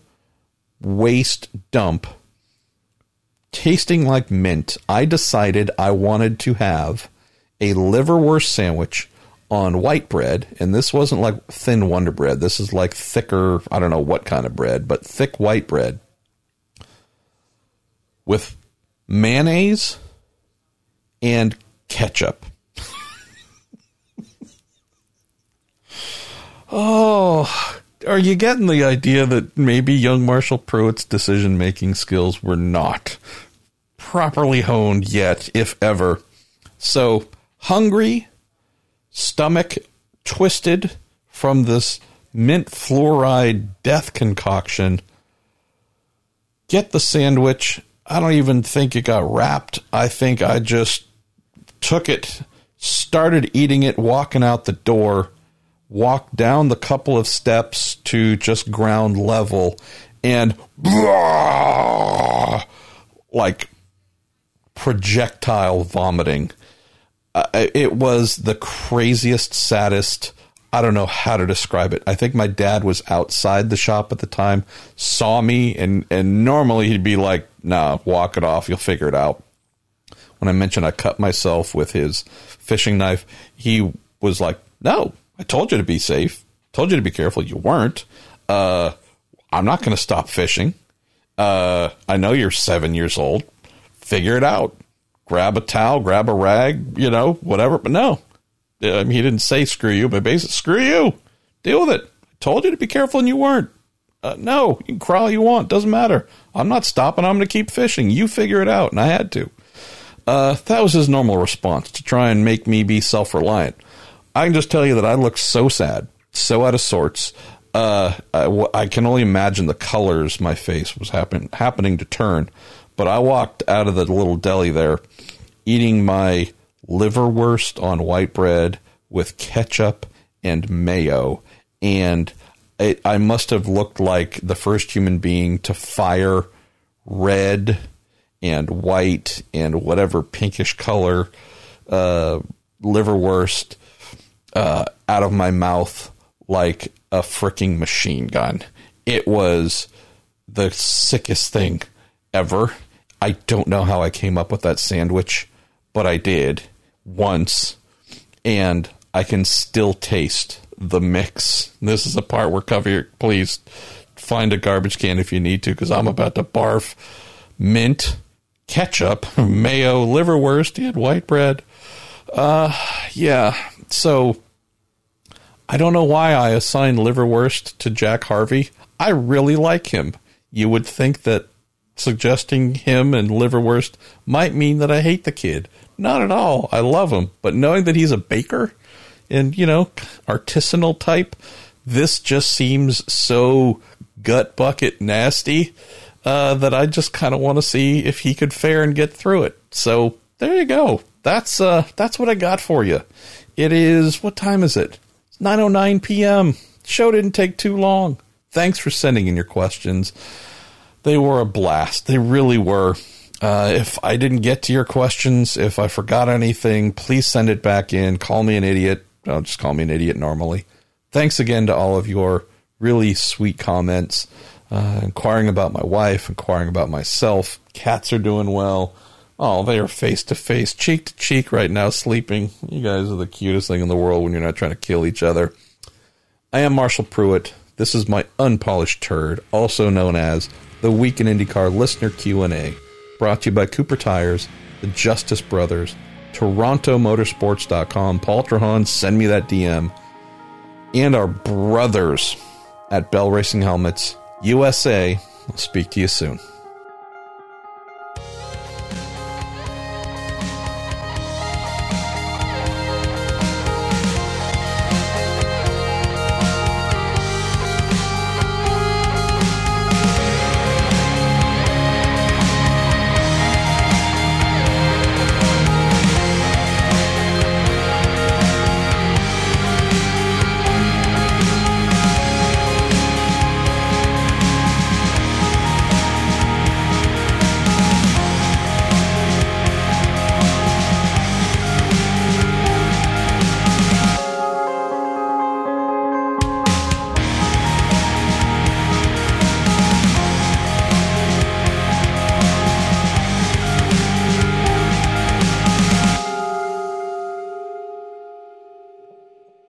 waste dump, tasting like mint. I decided I wanted to have a liverwurst sandwich on white bread. And this wasn't like thin Wonder Bread. This is like thicker, I don't know what kind of bread, but thick white bread with mayonnaise and ketchup. Oh, are you getting the idea that maybe young Marshall Pruett's decision-making skills were not properly honed yet, if ever? So, hungry, stomach twisted from this mint fluoride death concoction. Get the sandwich. I don't even think it got wrapped. I think I just took it, started eating it, walking out the door, walked down the couple of steps to just ground level, and blah, like projectile vomiting. Uh, it was the craziest, saddest, I don't know how to describe it. I think my dad was outside the shop at the time, saw me, and, and normally he'd be like, nah, walk it off. You'll figure it out. When I mentioned I cut myself with his fishing knife, he was like, no, I told you to be safe. Told you to be careful. You weren't. Uh, I'm not going to stop fishing. Uh, I know you're seven years old. Figure it out. Grab a towel, grab a rag, you know, whatever. But no, I mean, he didn't say screw you, but basically, screw you. Deal with it. I told you to be careful and you weren't. Uh, no, you can cry all you want. Doesn't matter. I'm not stopping. I'm going to keep fishing. You figure it out. And I had to. Uh, that was his normal response to try and make me be self-reliant. I can just tell you that I looked so sad, so out of sorts. Uh, I, I can only imagine the colors my face was happen, happening to turn. But I walked out of the little deli there eating my liverwurst on white bread with ketchup and mayo, and it, I must have looked like the first human being to fire red and white and whatever pinkish color uh, liverwurst uh, out of my mouth like a freaking machine gun. It was the sickest thing ever. I don't know how I came up with that sandwich, but I did once, and I can still taste the mix. This is the part where cover your, please find a garbage can if you need to, because I'm about to barf. Mint, ketchup, mayo, liverwurst, and white bread. Uh, yeah, so I don't know why I assigned liverwurst to Jack Harvey. I really like him. You would think that suggesting him and liverwurst might mean that I hate the kid. Not at all. I love him. But knowing that he's a baker and, you know, artisanal type, this just seems so gut bucket nasty uh, that I just kind of want to see if he could fare and get through it. So there you go. That's uh, that's what I got for you. It is, what time is it? It's nine oh nine p.m. Show didn't take too long. Thanks for sending in your questions. They were a blast. They really were. Uh, if I didn't get to your questions, if I forgot anything, please send it back in. Call me an idiot. Oh, just call me an idiot normally. Thanks again to all of your really sweet comments, uh, inquiring about my wife, inquiring about myself. Cats are doing well. Oh, they are face to face, cheek to cheek right now, sleeping. You guys are the cutest thing in the world when you're not trying to kill each other. I am Marshall Pruett. This is my unpolished turd, also known as the Week in IndyCar Listener Q and A, brought to you by Cooper Tires, the Justice Brothers, Toronto Motorsports dot com, Paul Trahan, send me that D M, and our brothers at Bell Racing Helmets U S A. I'll speak to you soon.